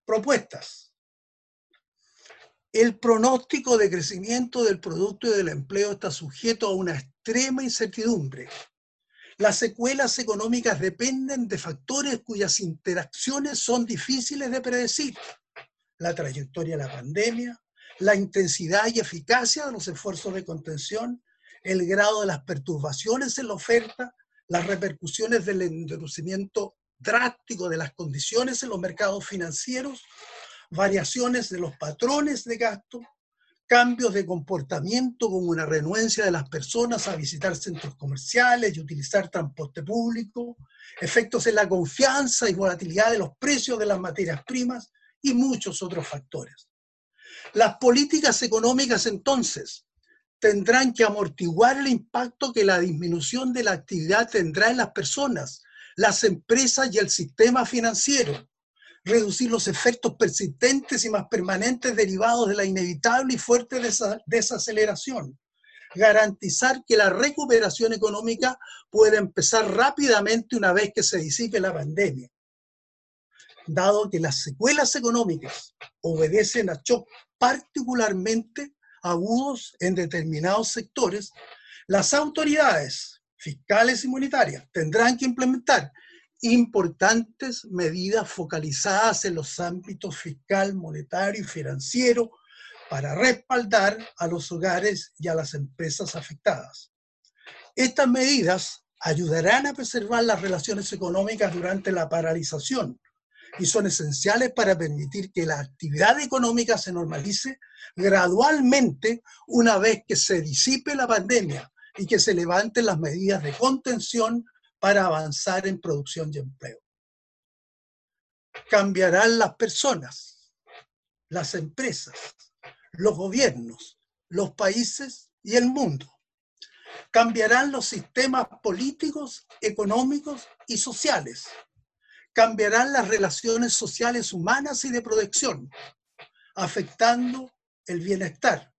Propuestas. El pronóstico de crecimiento del producto y del empleo está sujeto a una extrema incertidumbre. Las secuelas económicas dependen de factores cuyas interacciones son difíciles de predecir. La trayectoria de la pandemia, la intensidad y eficacia de los esfuerzos de contención, el grado de las perturbaciones en la oferta, las repercusiones del endurecimiento drástico de las condiciones en los mercados financieros, variaciones de los patrones de gasto, cambios de comportamiento como una renuencia de las personas a visitar centros comerciales y utilizar transporte público, efectos en la confianza y volatilidad de los precios de las materias primas, y muchos otros factores. Las políticas económicas, entonces, tendrán que amortiguar el impacto que la disminución de la actividad tendrá en las personas, las empresas y el sistema financiero, reducir los efectos persistentes y más permanentes derivados de la inevitable y fuerte desaceleración, garantizar que la recuperación económica pueda empezar rápidamente una vez que se disipe la pandemia. Dado que las secuelas económicas obedecen a shocks particularmente agudos en determinados sectores, las autoridades fiscales y monetarias tendrán que implementar importantes medidas focalizadas en los ámbitos fiscal, monetario y financiero para respaldar a los hogares y a las empresas afectadas. Estas medidas ayudarán a preservar las relaciones económicas durante la paralización, y son esenciales para permitir que la actividad económica se normalice gradualmente una vez que se disipe la pandemia y que se levanten las medidas de contención para avanzar en producción y empleo. cambiarán las personas, las empresas, los gobiernos, los países y el mundo. Cambiarán los sistemas políticos, económicos y sociales. Cambiarán las relaciones sociales humanas y de protección, afectando el bienestar.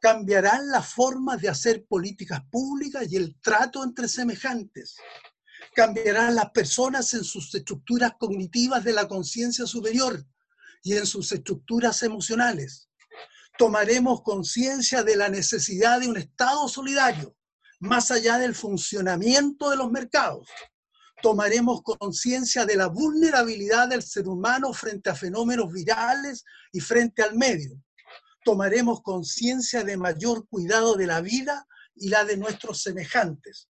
Cambiarán las formas de hacer políticas públicas y el trato entre semejantes. Cambiarán las personas en sus estructuras cognitivas de la conciencia superior y en sus estructuras emocionales. Tomaremos conciencia de la necesidad de un Estado solidario, más allá del funcionamiento de los mercados. Tomaremos conciencia de la vulnerabilidad del ser humano frente a fenómenos virales y frente al medio. Tomaremos conciencia de mayor cuidado de la vida y la de nuestros semejantes.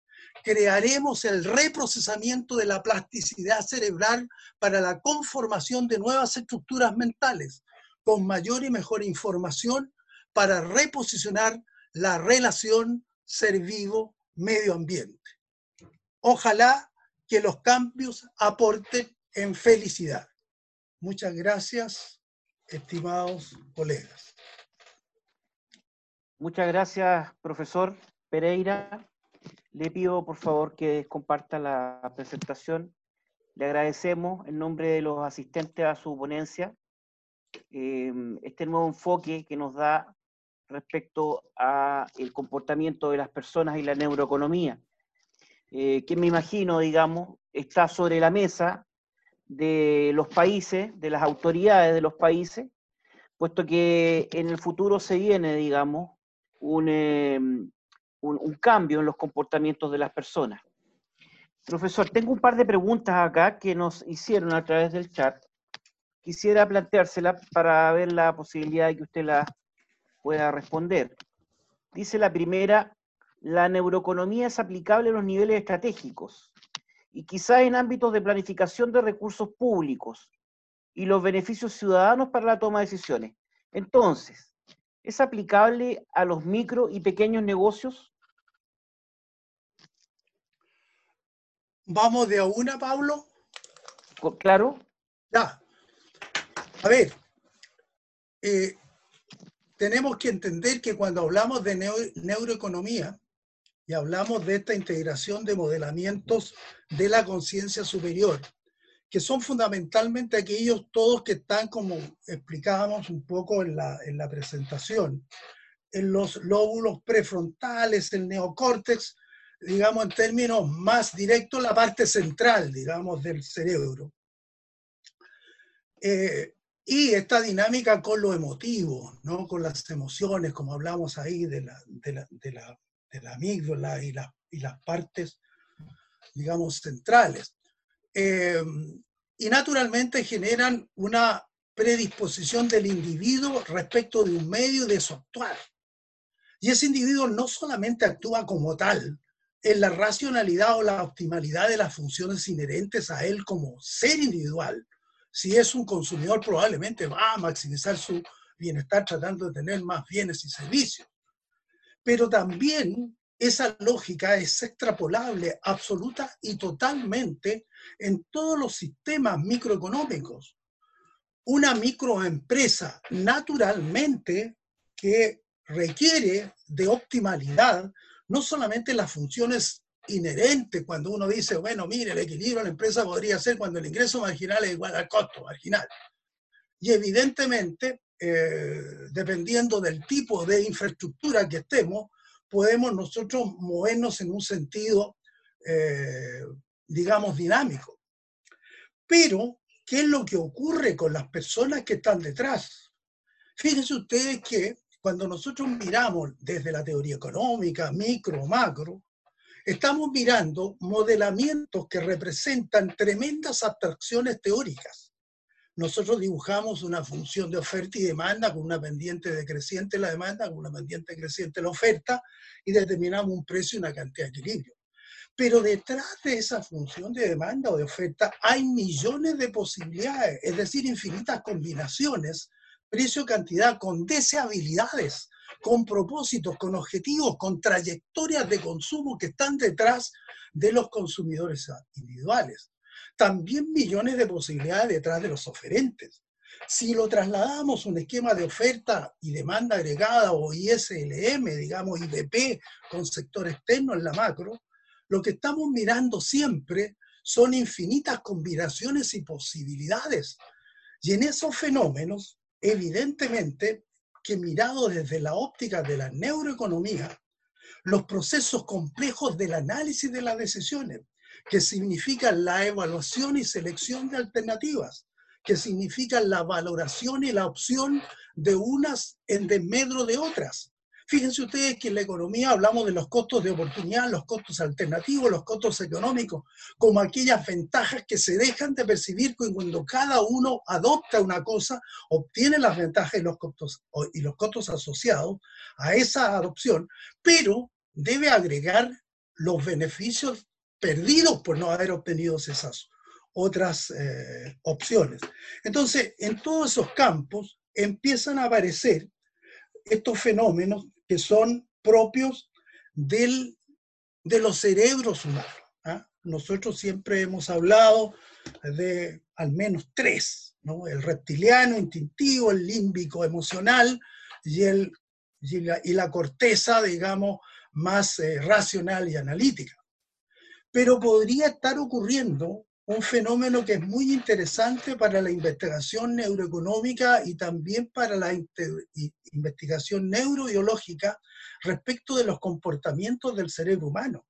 Crearemos el reprocesamiento de la plasticidad cerebral para la conformación de nuevas estructuras mentales, con mayor y mejor información para reposicionar la relación ser-vivo-medio ambiente. Ojalá que los cambios aporten en felicidad. Muchas gracias, estimados colegas. Muchas gracias, profesor Pereira. Le pido, por favor, que comparta la presentación. Le agradecemos en nombre de los asistentes a su ponencia este nuevo enfoque que nos da respecto al comportamiento de las personas y la neuroeconomía, que me imagino, digamos, está sobre la mesa de los países, de las autoridades de los países, puesto que en el futuro se viene, digamos, un cambio en los comportamientos de las personas. Profesor, tengo un par de preguntas acá que nos hicieron a través del chat. Quisiera planteársela para ver la posibilidad de que usted la pueda responder. Dice la primera, la neuroeconomía es aplicable a los niveles estratégicos y quizás en ámbitos de planificación de recursos públicos y los beneficios ciudadanos para la toma de decisiones. Entonces, ¿es aplicable a los micro y pequeños negocios? ¿Vamos de a una, Pablo? Claro. Ya. A ver, tenemos que entender que cuando hablamos de neuroeconomía y hablamos de esta integración de modelamientos de la conciencia superior, que son fundamentalmente aquellos todos que están, como explicábamos un poco en la presentación, en los lóbulos prefrontales, el neocórtex, digamos en términos más directos, la parte central, digamos, del cerebro. Y esta dinámica con lo emotivo, ¿no? Con las emociones, como hablamos ahí de la amígdala y las partes, digamos, centrales. Y naturalmente generan una predisposición del individuo respecto de un medio y de su actuar. Y ese individuo no solamente actúa como tal, en la racionalidad o la optimalidad de las funciones inherentes a él como ser individual. Si es un consumidor, probablemente va a maximizar su bienestar tratando de tener más bienes y servicios. Pero también esa lógica es extrapolable absoluta y totalmente en todos los sistemas microeconómicos. Una microempresa naturalmente que requiere de optimalidad no solamente las funciones inherente cuando uno dice, bueno, mire, el equilibrio de la empresa podría ser cuando el ingreso marginal es igual al costo marginal. Y evidentemente, dependiendo del tipo de infraestructura que estemos, podemos nosotros movernos en un sentido, digamos, dinámico. Pero, ¿qué es lo que ocurre con las personas que están detrás? Fíjense ustedes que cuando nosotros miramos desde la teoría económica, micro, macro, estamos mirando modelamientos que representan tremendas abstracciones teóricas. Nosotros dibujamos una función de oferta y demanda con una pendiente decreciente la demanda, con una pendiente creciente la oferta, y determinamos un precio y una cantidad de equilibrio. Pero detrás de esa función de demanda o de oferta hay millones de posibilidades, es decir, infinitas combinaciones, precio-cantidad, con deseabilidades, con propósitos, con objetivos, con trayectorias de consumo que están detrás de los consumidores individuales. también millones de posibilidades detrás de los oferentes. Si lo trasladamos a un esquema de oferta y demanda agregada o ISLM, digamos IDP, con sector externo en la macro, lo que estamos mirando siempre son infinitas combinaciones y posibilidades. Y en esos fenómenos, evidentemente, que mirado desde la óptica de la neuroeconomía, los procesos complejos del análisis de las decisiones, que significan la evaluación y selección de alternativas, que significan la valoración y la opción de unas en desmedro de otras. Fíjense ustedes que en la economía hablamos de los costos de oportunidad, los costos alternativos, los costos económicos, como aquellas ventajas que se dejan de percibir cuando cada uno adopta una cosa, obtiene las ventajas y los costos asociados a esa adopción, pero debe agregar los beneficios perdidos por no haber obtenido esas otras opciones. Entonces, en todos esos campos empiezan a aparecer estos fenómenos que son propios de los cerebros humanos. Nosotros siempre hemos hablado de al menos tres, ¿no? El reptiliano, instintivo, el límbico emocional y la corteza, digamos, más racional y analítica. Pero podría estar ocurriendo un fenómeno que es muy interesante para la investigación neuroeconómica y también para la investigación neurobiológica respecto de los comportamientos del cerebro humano.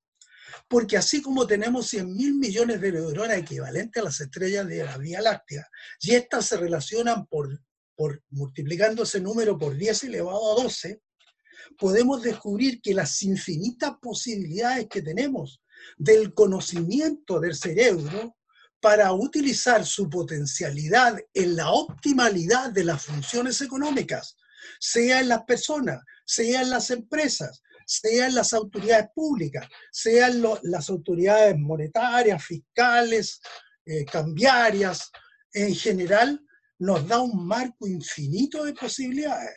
Porque así como tenemos 100.000 millones de neuronas equivalentes a las estrellas de la Vía Láctea, y estas se relacionan por multiplicando ese número por 10 elevado a 12, podemos descubrir que las infinitas posibilidades que tenemos del conocimiento del cerebro para utilizar su potencialidad en la optimalidad de las funciones económicas, sea en las personas, sea en las empresas, sea en las autoridades públicas, sea en las autoridades monetarias, fiscales, cambiarias, en general nos da un marco infinito de posibilidades.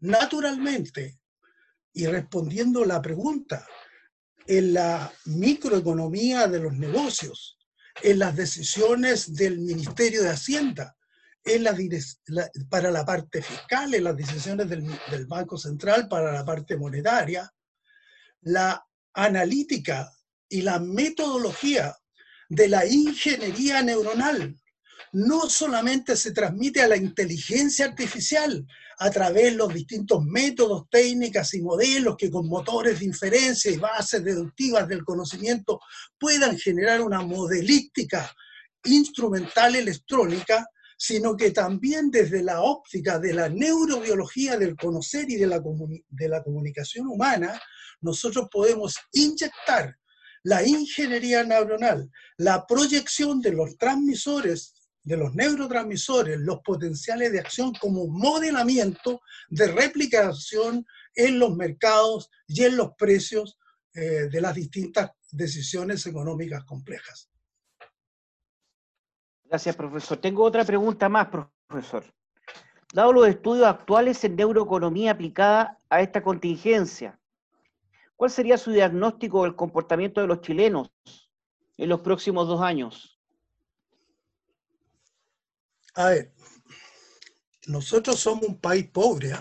Naturalmente, y respondiendo la pregunta, en la microeconomía de los negocios, en las decisiones del Ministerio de Hacienda, en para la parte fiscal, en las decisiones del Banco Central para la parte monetaria, la analítica y la metodología de la ingeniería neuronal no solamente se transmite a la inteligencia artificial a través de los distintos métodos, técnicas y modelos que con motores de inferencia y bases deductivas del conocimiento puedan generar una modelística instrumental electrónica, sino que también desde la óptica de la neurobiología del conocer y de la comunicación humana, nosotros podemos inyectar la ingeniería neuronal, la proyección de los transmisores, de los neurotransmisores, los potenciales de acción como modelamiento de replicación en los mercados y en los precios de las distintas decisiones económicas complejas. Gracias, profesor. Tengo otra pregunta más, profesor. Dado los estudios actuales en neuroeconomía aplicada a esta contingencia, ¿cuál sería su diagnóstico del comportamiento de los chilenos en los próximos 2 años? A ver, nosotros somos un país pobre.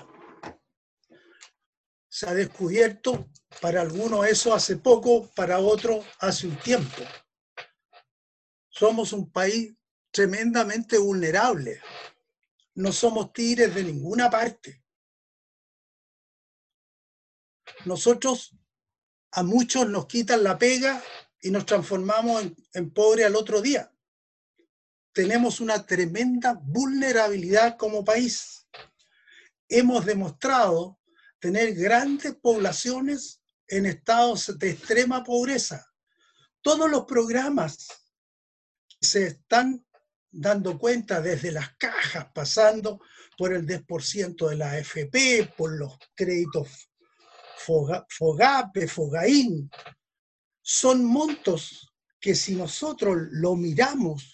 Se ha descubierto para algunos eso hace poco, para otros hace un tiempo. Somos un país tremendamente vulnerable. No somos tigres de ninguna parte. Nosotros, a muchos nos quitan la pega y nos transformamos en pobre al otro día. Tenemos una tremenda vulnerabilidad como país. Hemos demostrado tener grandes poblaciones en estados de extrema pobreza. Todos los programas que se están dando cuenta desde las cajas, pasando por el 10% de la AFP, por los créditos FOGAPE, FOGAIN, son montos que si nosotros lo miramos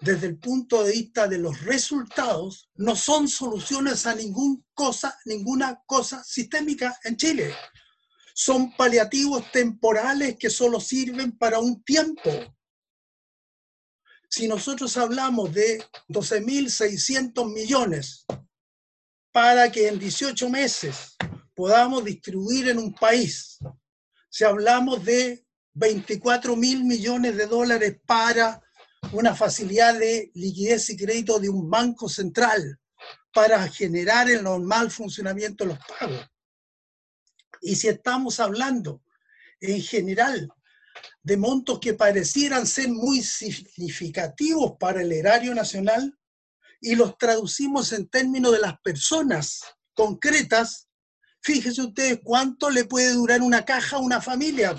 desde el punto de vista de los resultados, no son soluciones a ninguna cosa sistémica en Chile. Son paliativos temporales que solo sirven para un tiempo. si nosotros hablamos de 12.600 millones para que en 18 meses podamos distribuir en un país, si hablamos de 24.000 millones de dólares para una facilidad de liquidez y crédito de un banco central para generar el normal funcionamiento de los pagos. Y si estamos hablando en general de montos que parecieran ser muy significativos para el erario nacional y los traducimos en términos de las personas concretas, fíjense ustedes cuánto le puede durar una caja a una familia.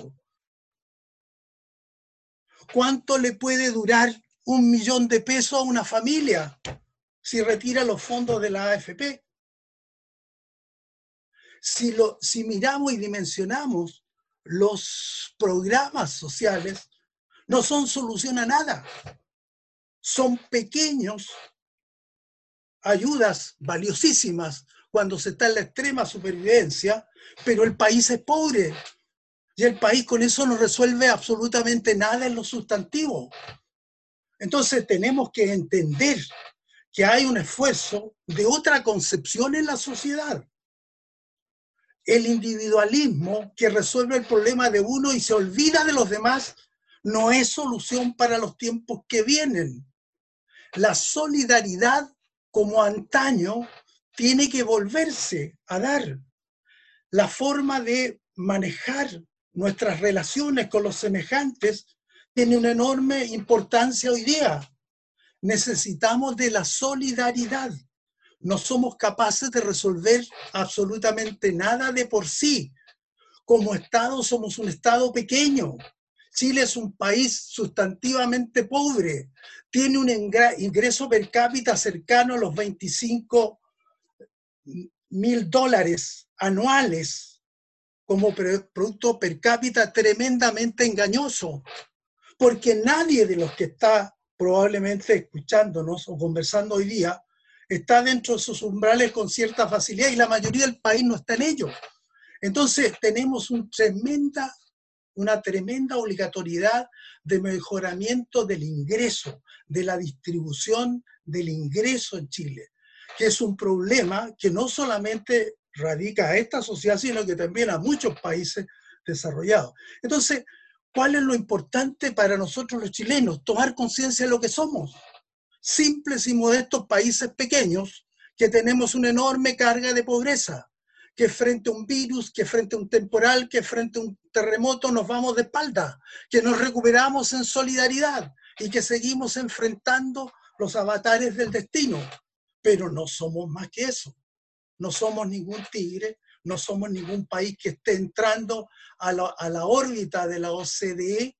¿Cuánto le puede durar 1 millón de pesos a una familia si retira los fondos de la AFP? Si miramos y dimensionamos los programas sociales, no son solución a nada. Son pequeños ayudas valiosísimas cuando se está en la extrema supervivencia, pero el país es pobre. Y el país con eso no resuelve absolutamente nada en lo sustantivo. Entonces tenemos que entender que hay un esfuerzo de otra concepción en la sociedad. El individualismo que resuelve el problema de uno y se olvida de los demás no es solución para los tiempos que vienen. La solidaridad, como antaño, tiene que volverse a dar. La forma de manejar nuestras relaciones con los semejantes tiene una enorme importancia hoy día. Necesitamos de la solidaridad. No somos capaces de resolver absolutamente nada de por sí. Como Estado somos un Estado pequeño. Chile es un país sustantivamente pobre. Tiene un ingreso per cápita cercano a los $25.000 anuales. Como producto per cápita tremendamente engañoso, porque nadie de los que está probablemente escuchándonos o conversando hoy día está dentro de sus umbrales con cierta facilidad y la mayoría del país no está en ello. Entonces tenemos una tremenda obligatoriedad de mejoramiento del ingreso, de la distribución del ingreso en Chile, que es un problema que no solamente radica a esta sociedad, sino que también a muchos países desarrollados. Entonces, ¿cuál es lo importante para nosotros los chilenos? Tomar conciencia de lo que somos. Simples y modestos países pequeños que tenemos una enorme carga de pobreza, que frente a un virus, que frente a un temporal, que frente a un terremoto nos vamos de espalda, que nos recuperamos en solidaridad y que seguimos enfrentando los avatares del destino. Pero no somos más que eso. No somos ningún tigre, no somos ningún país que esté entrando a la órbita de la OCDE.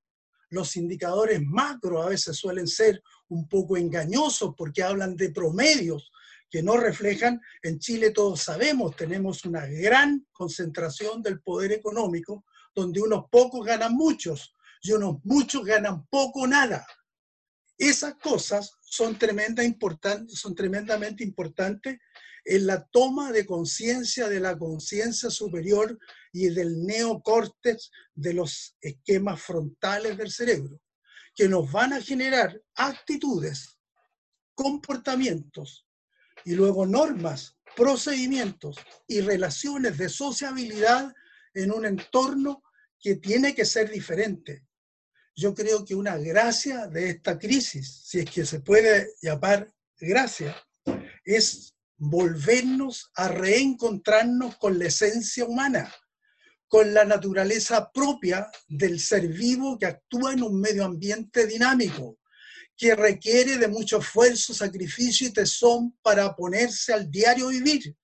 Los indicadores macro a veces suelen ser un poco engañosos porque hablan de promedios que no reflejan. En Chile todos sabemos, tenemos una gran concentración del poder económico donde unos pocos ganan muchos y unos muchos ganan poco o nada. Esas cosas son tremendamente importantes en la toma de conciencia de la conciencia superior y del neocórtex de los esquemas frontales del cerebro, que nos van a generar actitudes, comportamientos y luego normas, procedimientos y relaciones de sociabilidad en un entorno que tiene que ser diferente. Yo creo que una gracia de esta crisis, si es que se puede llamar gracia, es volvernos a reencontrarnos con la esencia humana, con la naturaleza propia del ser vivo que actúa en un medio ambiente dinámico, que requiere de mucho esfuerzo, sacrificio y tesón para ponerse al diario vivir,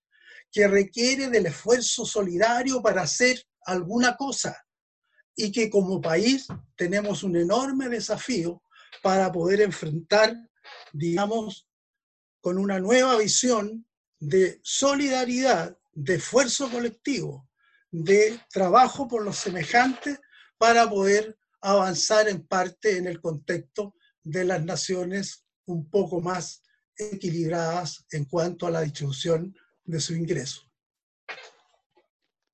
que requiere del esfuerzo solidario para hacer alguna cosa y que como país tenemos un enorme desafío para poder enfrentar, digamos, con una nueva visión de solidaridad, de esfuerzo colectivo, de trabajo por los semejantes para poder avanzar en parte en el contexto de las naciones un poco más equilibradas en cuanto a la distribución de su ingreso.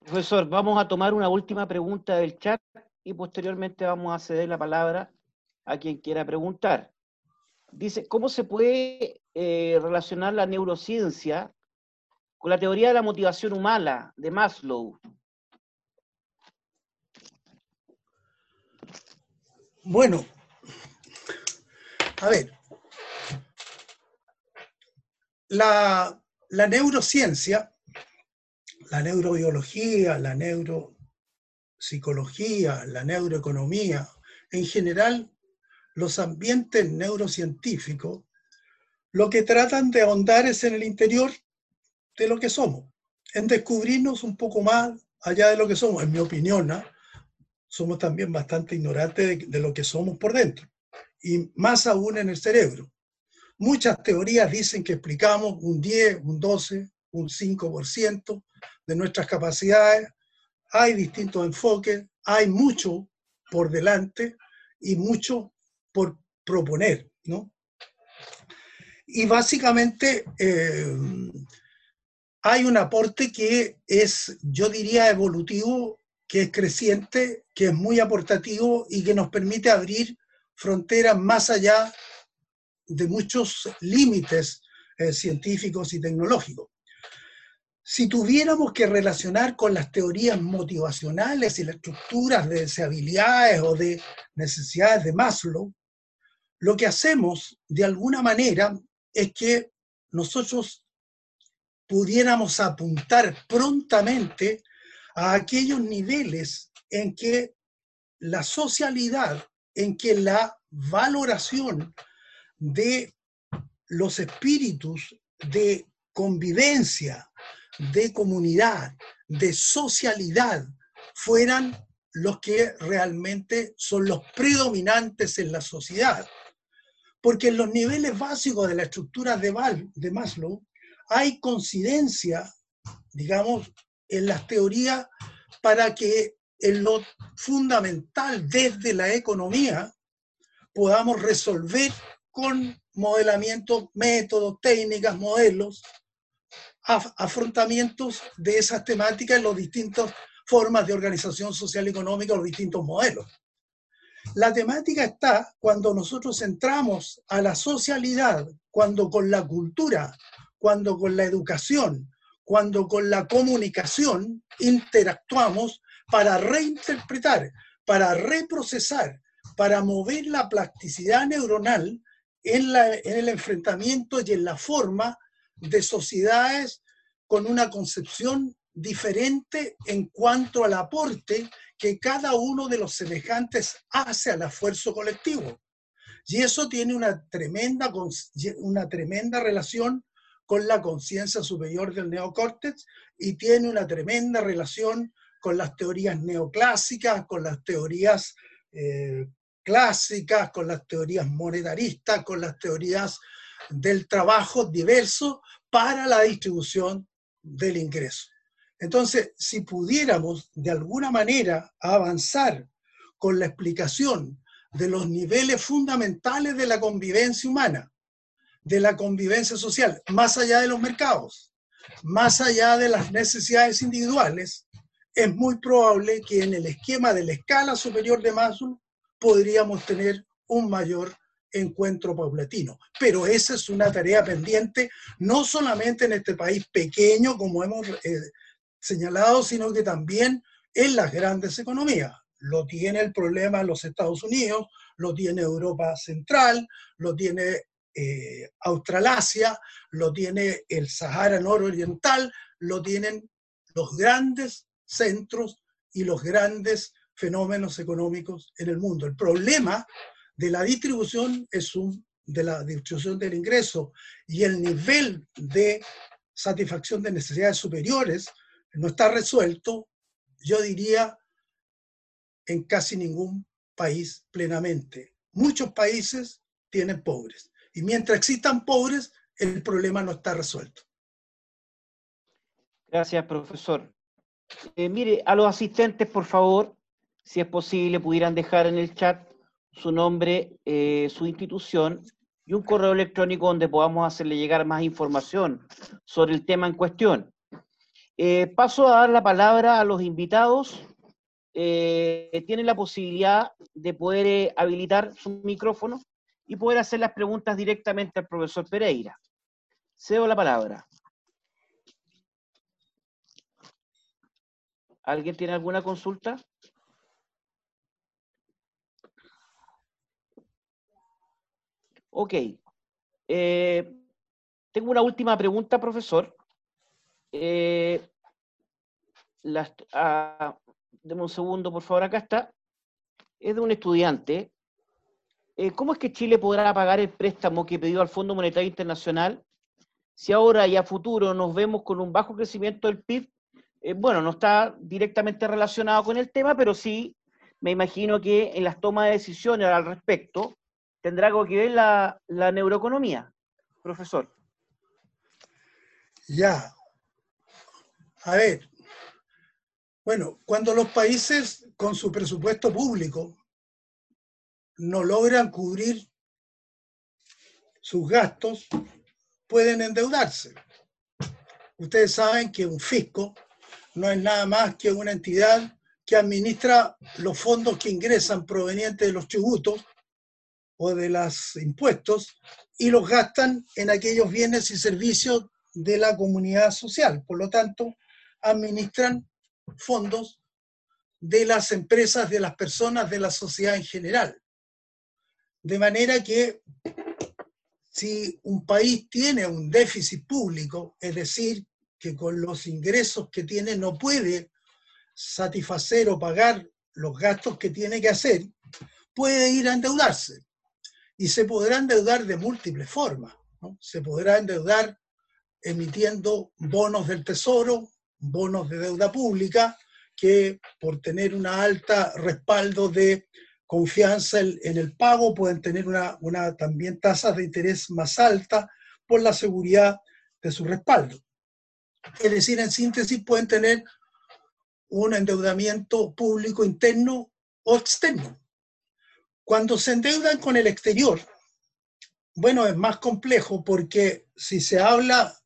Profesor, vamos a tomar una última pregunta del chat y posteriormente vamos a ceder la palabra a quien quiera preguntar. Dice, ¿cómo se puede relacionar la neurociencia con la teoría de la motivación humana de Maslow? Bueno, a ver, la neurociencia, la neurobiología, la neuropsicología, la neuroeconomía, en general, los ambientes neurocientíficos, lo que tratan de ahondar es en el interior de lo que somos, en descubrirnos un poco más allá de lo que somos. En mi opinión, ¿no? Somos también bastante ignorantes de lo que somos por dentro, y más aún en el cerebro. Muchas teorías dicen que explicamos un 10, un 12, un 5% de nuestras capacidades. Hay distintos enfoques, hay mucho por delante y mucho por proponer, ¿no? Y básicamente hay un aporte que es, yo diría, evolutivo, que es creciente, que es muy aportativo y que nos permite abrir fronteras más allá de muchos límites científicos y tecnológicos. Si tuviéramos que relacionar con las teorías motivacionales y las estructuras de deseabilidades o de necesidades de Maslow, lo que hacemos de alguna manera es que nosotros pudiéramos apuntar prontamente a aquellos niveles en que la socialidad, en que la valoración de los espíritus de convivencia, de comunidad, de socialidad, fueran los que realmente son los predominantes en la sociedad. Porque en los niveles básicos de la estructura de Maslow hay coincidencia, digamos, en las teorías para que en lo fundamental desde la economía podamos resolver con modelamientos, métodos, técnicas, modelos, afrontamientos de esas temáticas en las distintas formas de organización social y económica, los distintos modelos. La temática está cuando nosotros entramos a la socialidad, cuando con la cultura, cuando con la educación, cuando con la comunicación interactuamos para reinterpretar, para reprocesar, para mover la plasticidad neuronal en el enfrentamiento y en la forma de sociedades con una concepción diferente en cuanto al aporte que cada uno de los semejantes hace al esfuerzo colectivo. Y eso tiene una tremenda relación con la conciencia superior del neocórtex y tiene una tremenda relación con las teorías neoclásicas, con las teorías clásicas, con las teorías monetaristas, con las teorías del trabajo diverso para la distribución del ingreso. Entonces, si pudiéramos de alguna manera avanzar con la explicación de los niveles fundamentales de la convivencia humana, de la convivencia social, más allá de los mercados, más allá de las necesidades individuales, es muy probable que en el esquema de la escala superior de Maslow podríamos tener un mayor encuentro paulatino. Pero esa es una tarea pendiente, no solamente en este país pequeño, como hemos señalado, sino que también en las grandes economías. Lo tiene el problema en los Estados Unidos, lo tiene Europa Central, lo tiene Australasia, lo tiene el Sahara Nororiental, lo tienen los grandes centros y los grandes fenómenos económicos en el mundo. El problema de la distribución de la distribución del ingreso y el nivel de satisfacción de necesidades superiores no está resuelto, yo diría, en casi ningún país plenamente. Muchos países tienen pobres. Y mientras existan pobres, el problema no está resuelto. Gracias, profesor. Mire, a los asistentes, por favor, si es posible, pudieran dejar en el chat su nombre, su institución y un correo electrónico donde podamos hacerle llegar más información sobre el tema en cuestión. Paso a dar la palabra a los invitados. Tienen la posibilidad de poder habilitar su micrófono y poder hacer las preguntas directamente al profesor Pereira. Cedo la palabra. ¿Alguien tiene alguna consulta? Ok. Tengo una última pregunta, profesor. Deme un segundo, por favor, acá está. Es de un estudiante. ¿Cómo es que Chile podrá pagar el préstamo que pidió al Fondo Monetario Internacional si ahora y a futuro nos vemos con un bajo crecimiento del PIB? Bueno, no está directamente relacionado con el tema, pero sí me imagino que en las tomas de decisiones al respecto tendrá algo que ver la neuroeconomía, profesor. Ya. A ver. Bueno, cuando los países con su presupuesto público no logran cubrir sus gastos, pueden endeudarse. Ustedes saben que un fisco no es nada más que una entidad que administra los fondos que ingresan provenientes de los tributos o de los impuestos y los gastan en aquellos bienes y servicios de la comunidad social. Por lo tanto, administran fondos de las empresas, de las personas, de la sociedad en general. De manera que si un país tiene un déficit público, es decir, que con los ingresos que tiene no puede satisfacer o pagar los gastos que tiene que hacer, puede ir a endeudarse. Y se podrá endeudar de múltiples formas, ¿no? Se podrá endeudar emitiendo bonos del tesoro, bonos de deuda pública, que por tener una alta respaldo de confianza en el pago pueden tener también tasas de interés más altas por la seguridad de su respaldo. Es decir, en síntesis pueden tener un endeudamiento público interno o externo. Cuando se endeudan con el exterior, bueno, es más complejo porque si se habla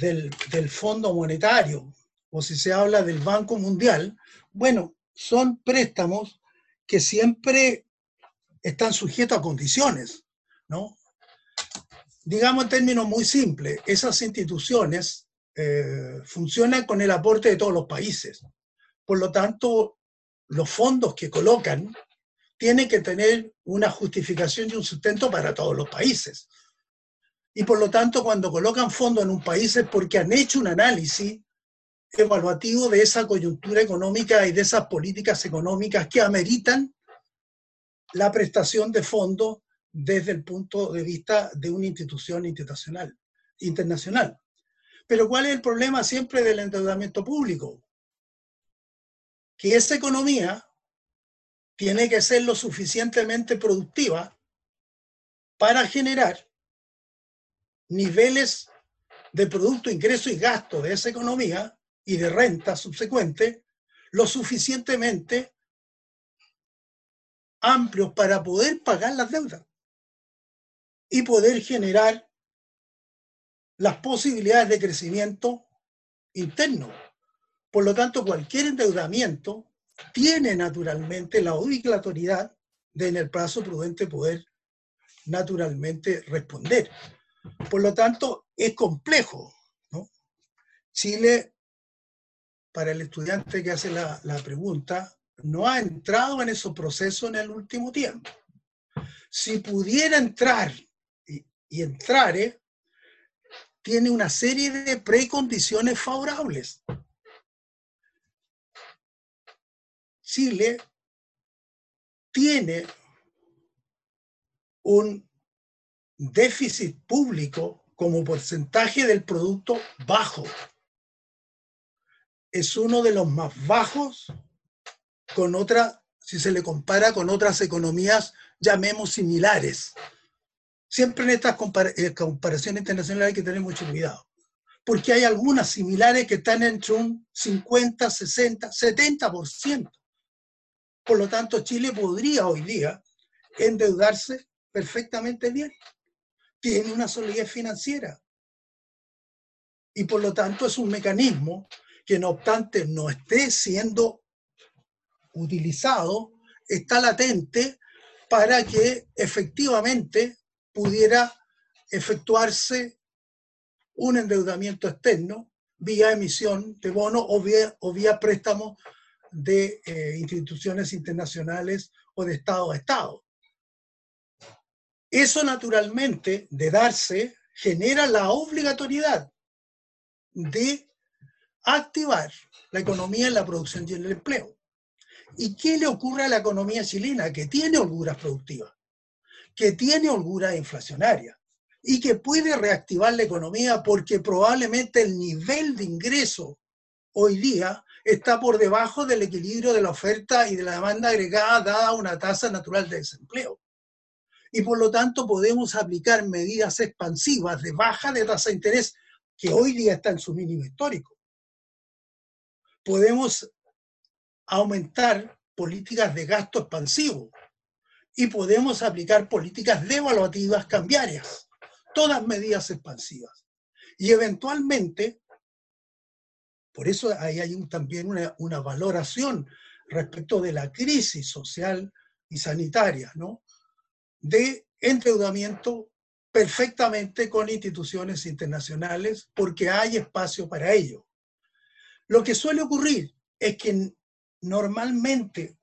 del Fondo Monetario o si se habla del Banco Mundial, bueno, son préstamos que siempre están sujetos a condiciones, ¿no? Digamos en términos muy simples, esas instituciones funcionan con el aporte de todos los países. Por lo tanto, los fondos que colocan tienen que tener una justificación y un sustento para todos los países. Y por lo tanto, cuando colocan fondos en un país es porque han hecho un análisis evaluativo de esa coyuntura económica y de esas políticas económicas que ameritan la prestación de fondos desde el punto de vista de una institución internacional. Pero ¿cuál es el problema siempre del endeudamiento público? Que esa economía tiene que ser lo suficientemente productiva para generar niveles de producto, ingreso y gasto de esa economía y de renta subsecuente lo suficientemente amplios para poder pagar las deudas y poder generar las posibilidades de crecimiento interno. Por lo tanto, cualquier endeudamiento tiene naturalmente la obligatoriedad de en el plazo prudente poder naturalmente responder. Por lo tanto, es complejo, ¿no? Chile, para el estudiante que hace la pregunta, no ha entrado en esos procesos en el último tiempo. Si pudiera entrar y entrare, tiene una serie de precondiciones favorables. Chile tiene un déficit público como porcentaje del producto bajo. Es uno de los más bajos si se le compara con otras economías, llamemos similares. Siempre en estas comparaciones internacionales hay que tener mucho cuidado, porque hay algunas similares que están entre un 50, 60, 70%. Por lo tanto, Chile podría hoy día endeudarse perfectamente bien. Tiene una solidez financiera. Y por lo tanto es un mecanismo que no obstante no esté siendo utilizado, está latente para que efectivamente pudiera efectuarse un endeudamiento externo vía emisión de bonos o vía préstamos de instituciones internacionales o de Estado a Estado. Eso naturalmente, de darse, genera la obligatoriedad de activar la economía en la producción y en el empleo. ¿Y qué le ocurre a la economía chilena? Que tiene holguras productivas, que tiene holguras inflacionarias y que puede reactivar la economía porque probablemente el nivel de ingreso hoy día está por debajo del equilibrio de la oferta y de la demanda agregada dada una tasa natural de desempleo. Y por lo tanto podemos aplicar medidas expansivas de baja de tasa de interés que hoy día está en su mínimo histórico. Podemos aumentar políticas de gasto expansivo y podemos aplicar políticas devaluativas cambiarias, todas medidas expansivas. Y eventualmente, por eso ahí hay también una valoración respecto de la crisis social y sanitaria, ¿no?, de endeudamiento perfectamente con instituciones internacionales porque hay espacio para ello. Lo que suele ocurrir es que normalmente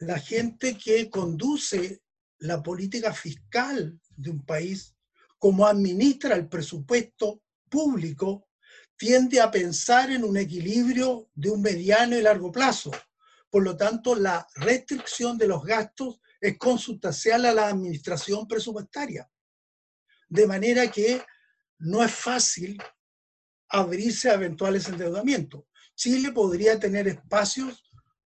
la gente que conduce la política fiscal de un país, como administra el presupuesto público, tiende a pensar en un equilibrio de un mediano y largo plazo. Por lo tanto, la restricción de los gastos es consustancial a la administración presupuestaria. De manera que no es fácil abrirse a eventuales endeudamientos. Chile podría tener espacios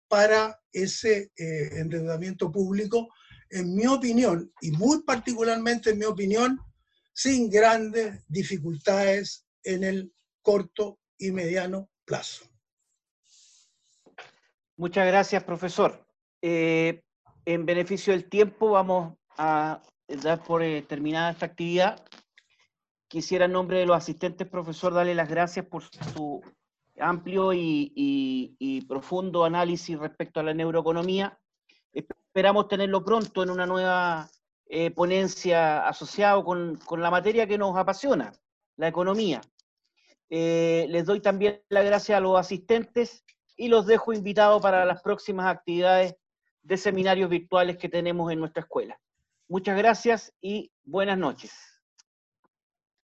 para ese endeudamiento público, en mi opinión, y muy particularmente en mi opinión, sin grandes dificultades en el corto y mediano plazo. Muchas gracias, profesor. En beneficio del tiempo, vamos a dar por terminada esta actividad. Quisiera, en nombre de los asistentes, profesor, darle las gracias por su amplio y profundo análisis respecto a la neuroeconomía. Esperamos tenerlo pronto en una nueva ponencia asociada con la materia que nos apasiona, la economía. Les doy también las gracias a los asistentes y los dejo invitados para las próximas actividades de seminarios virtuales que tenemos en nuestra escuela. Muchas gracias y buenas noches.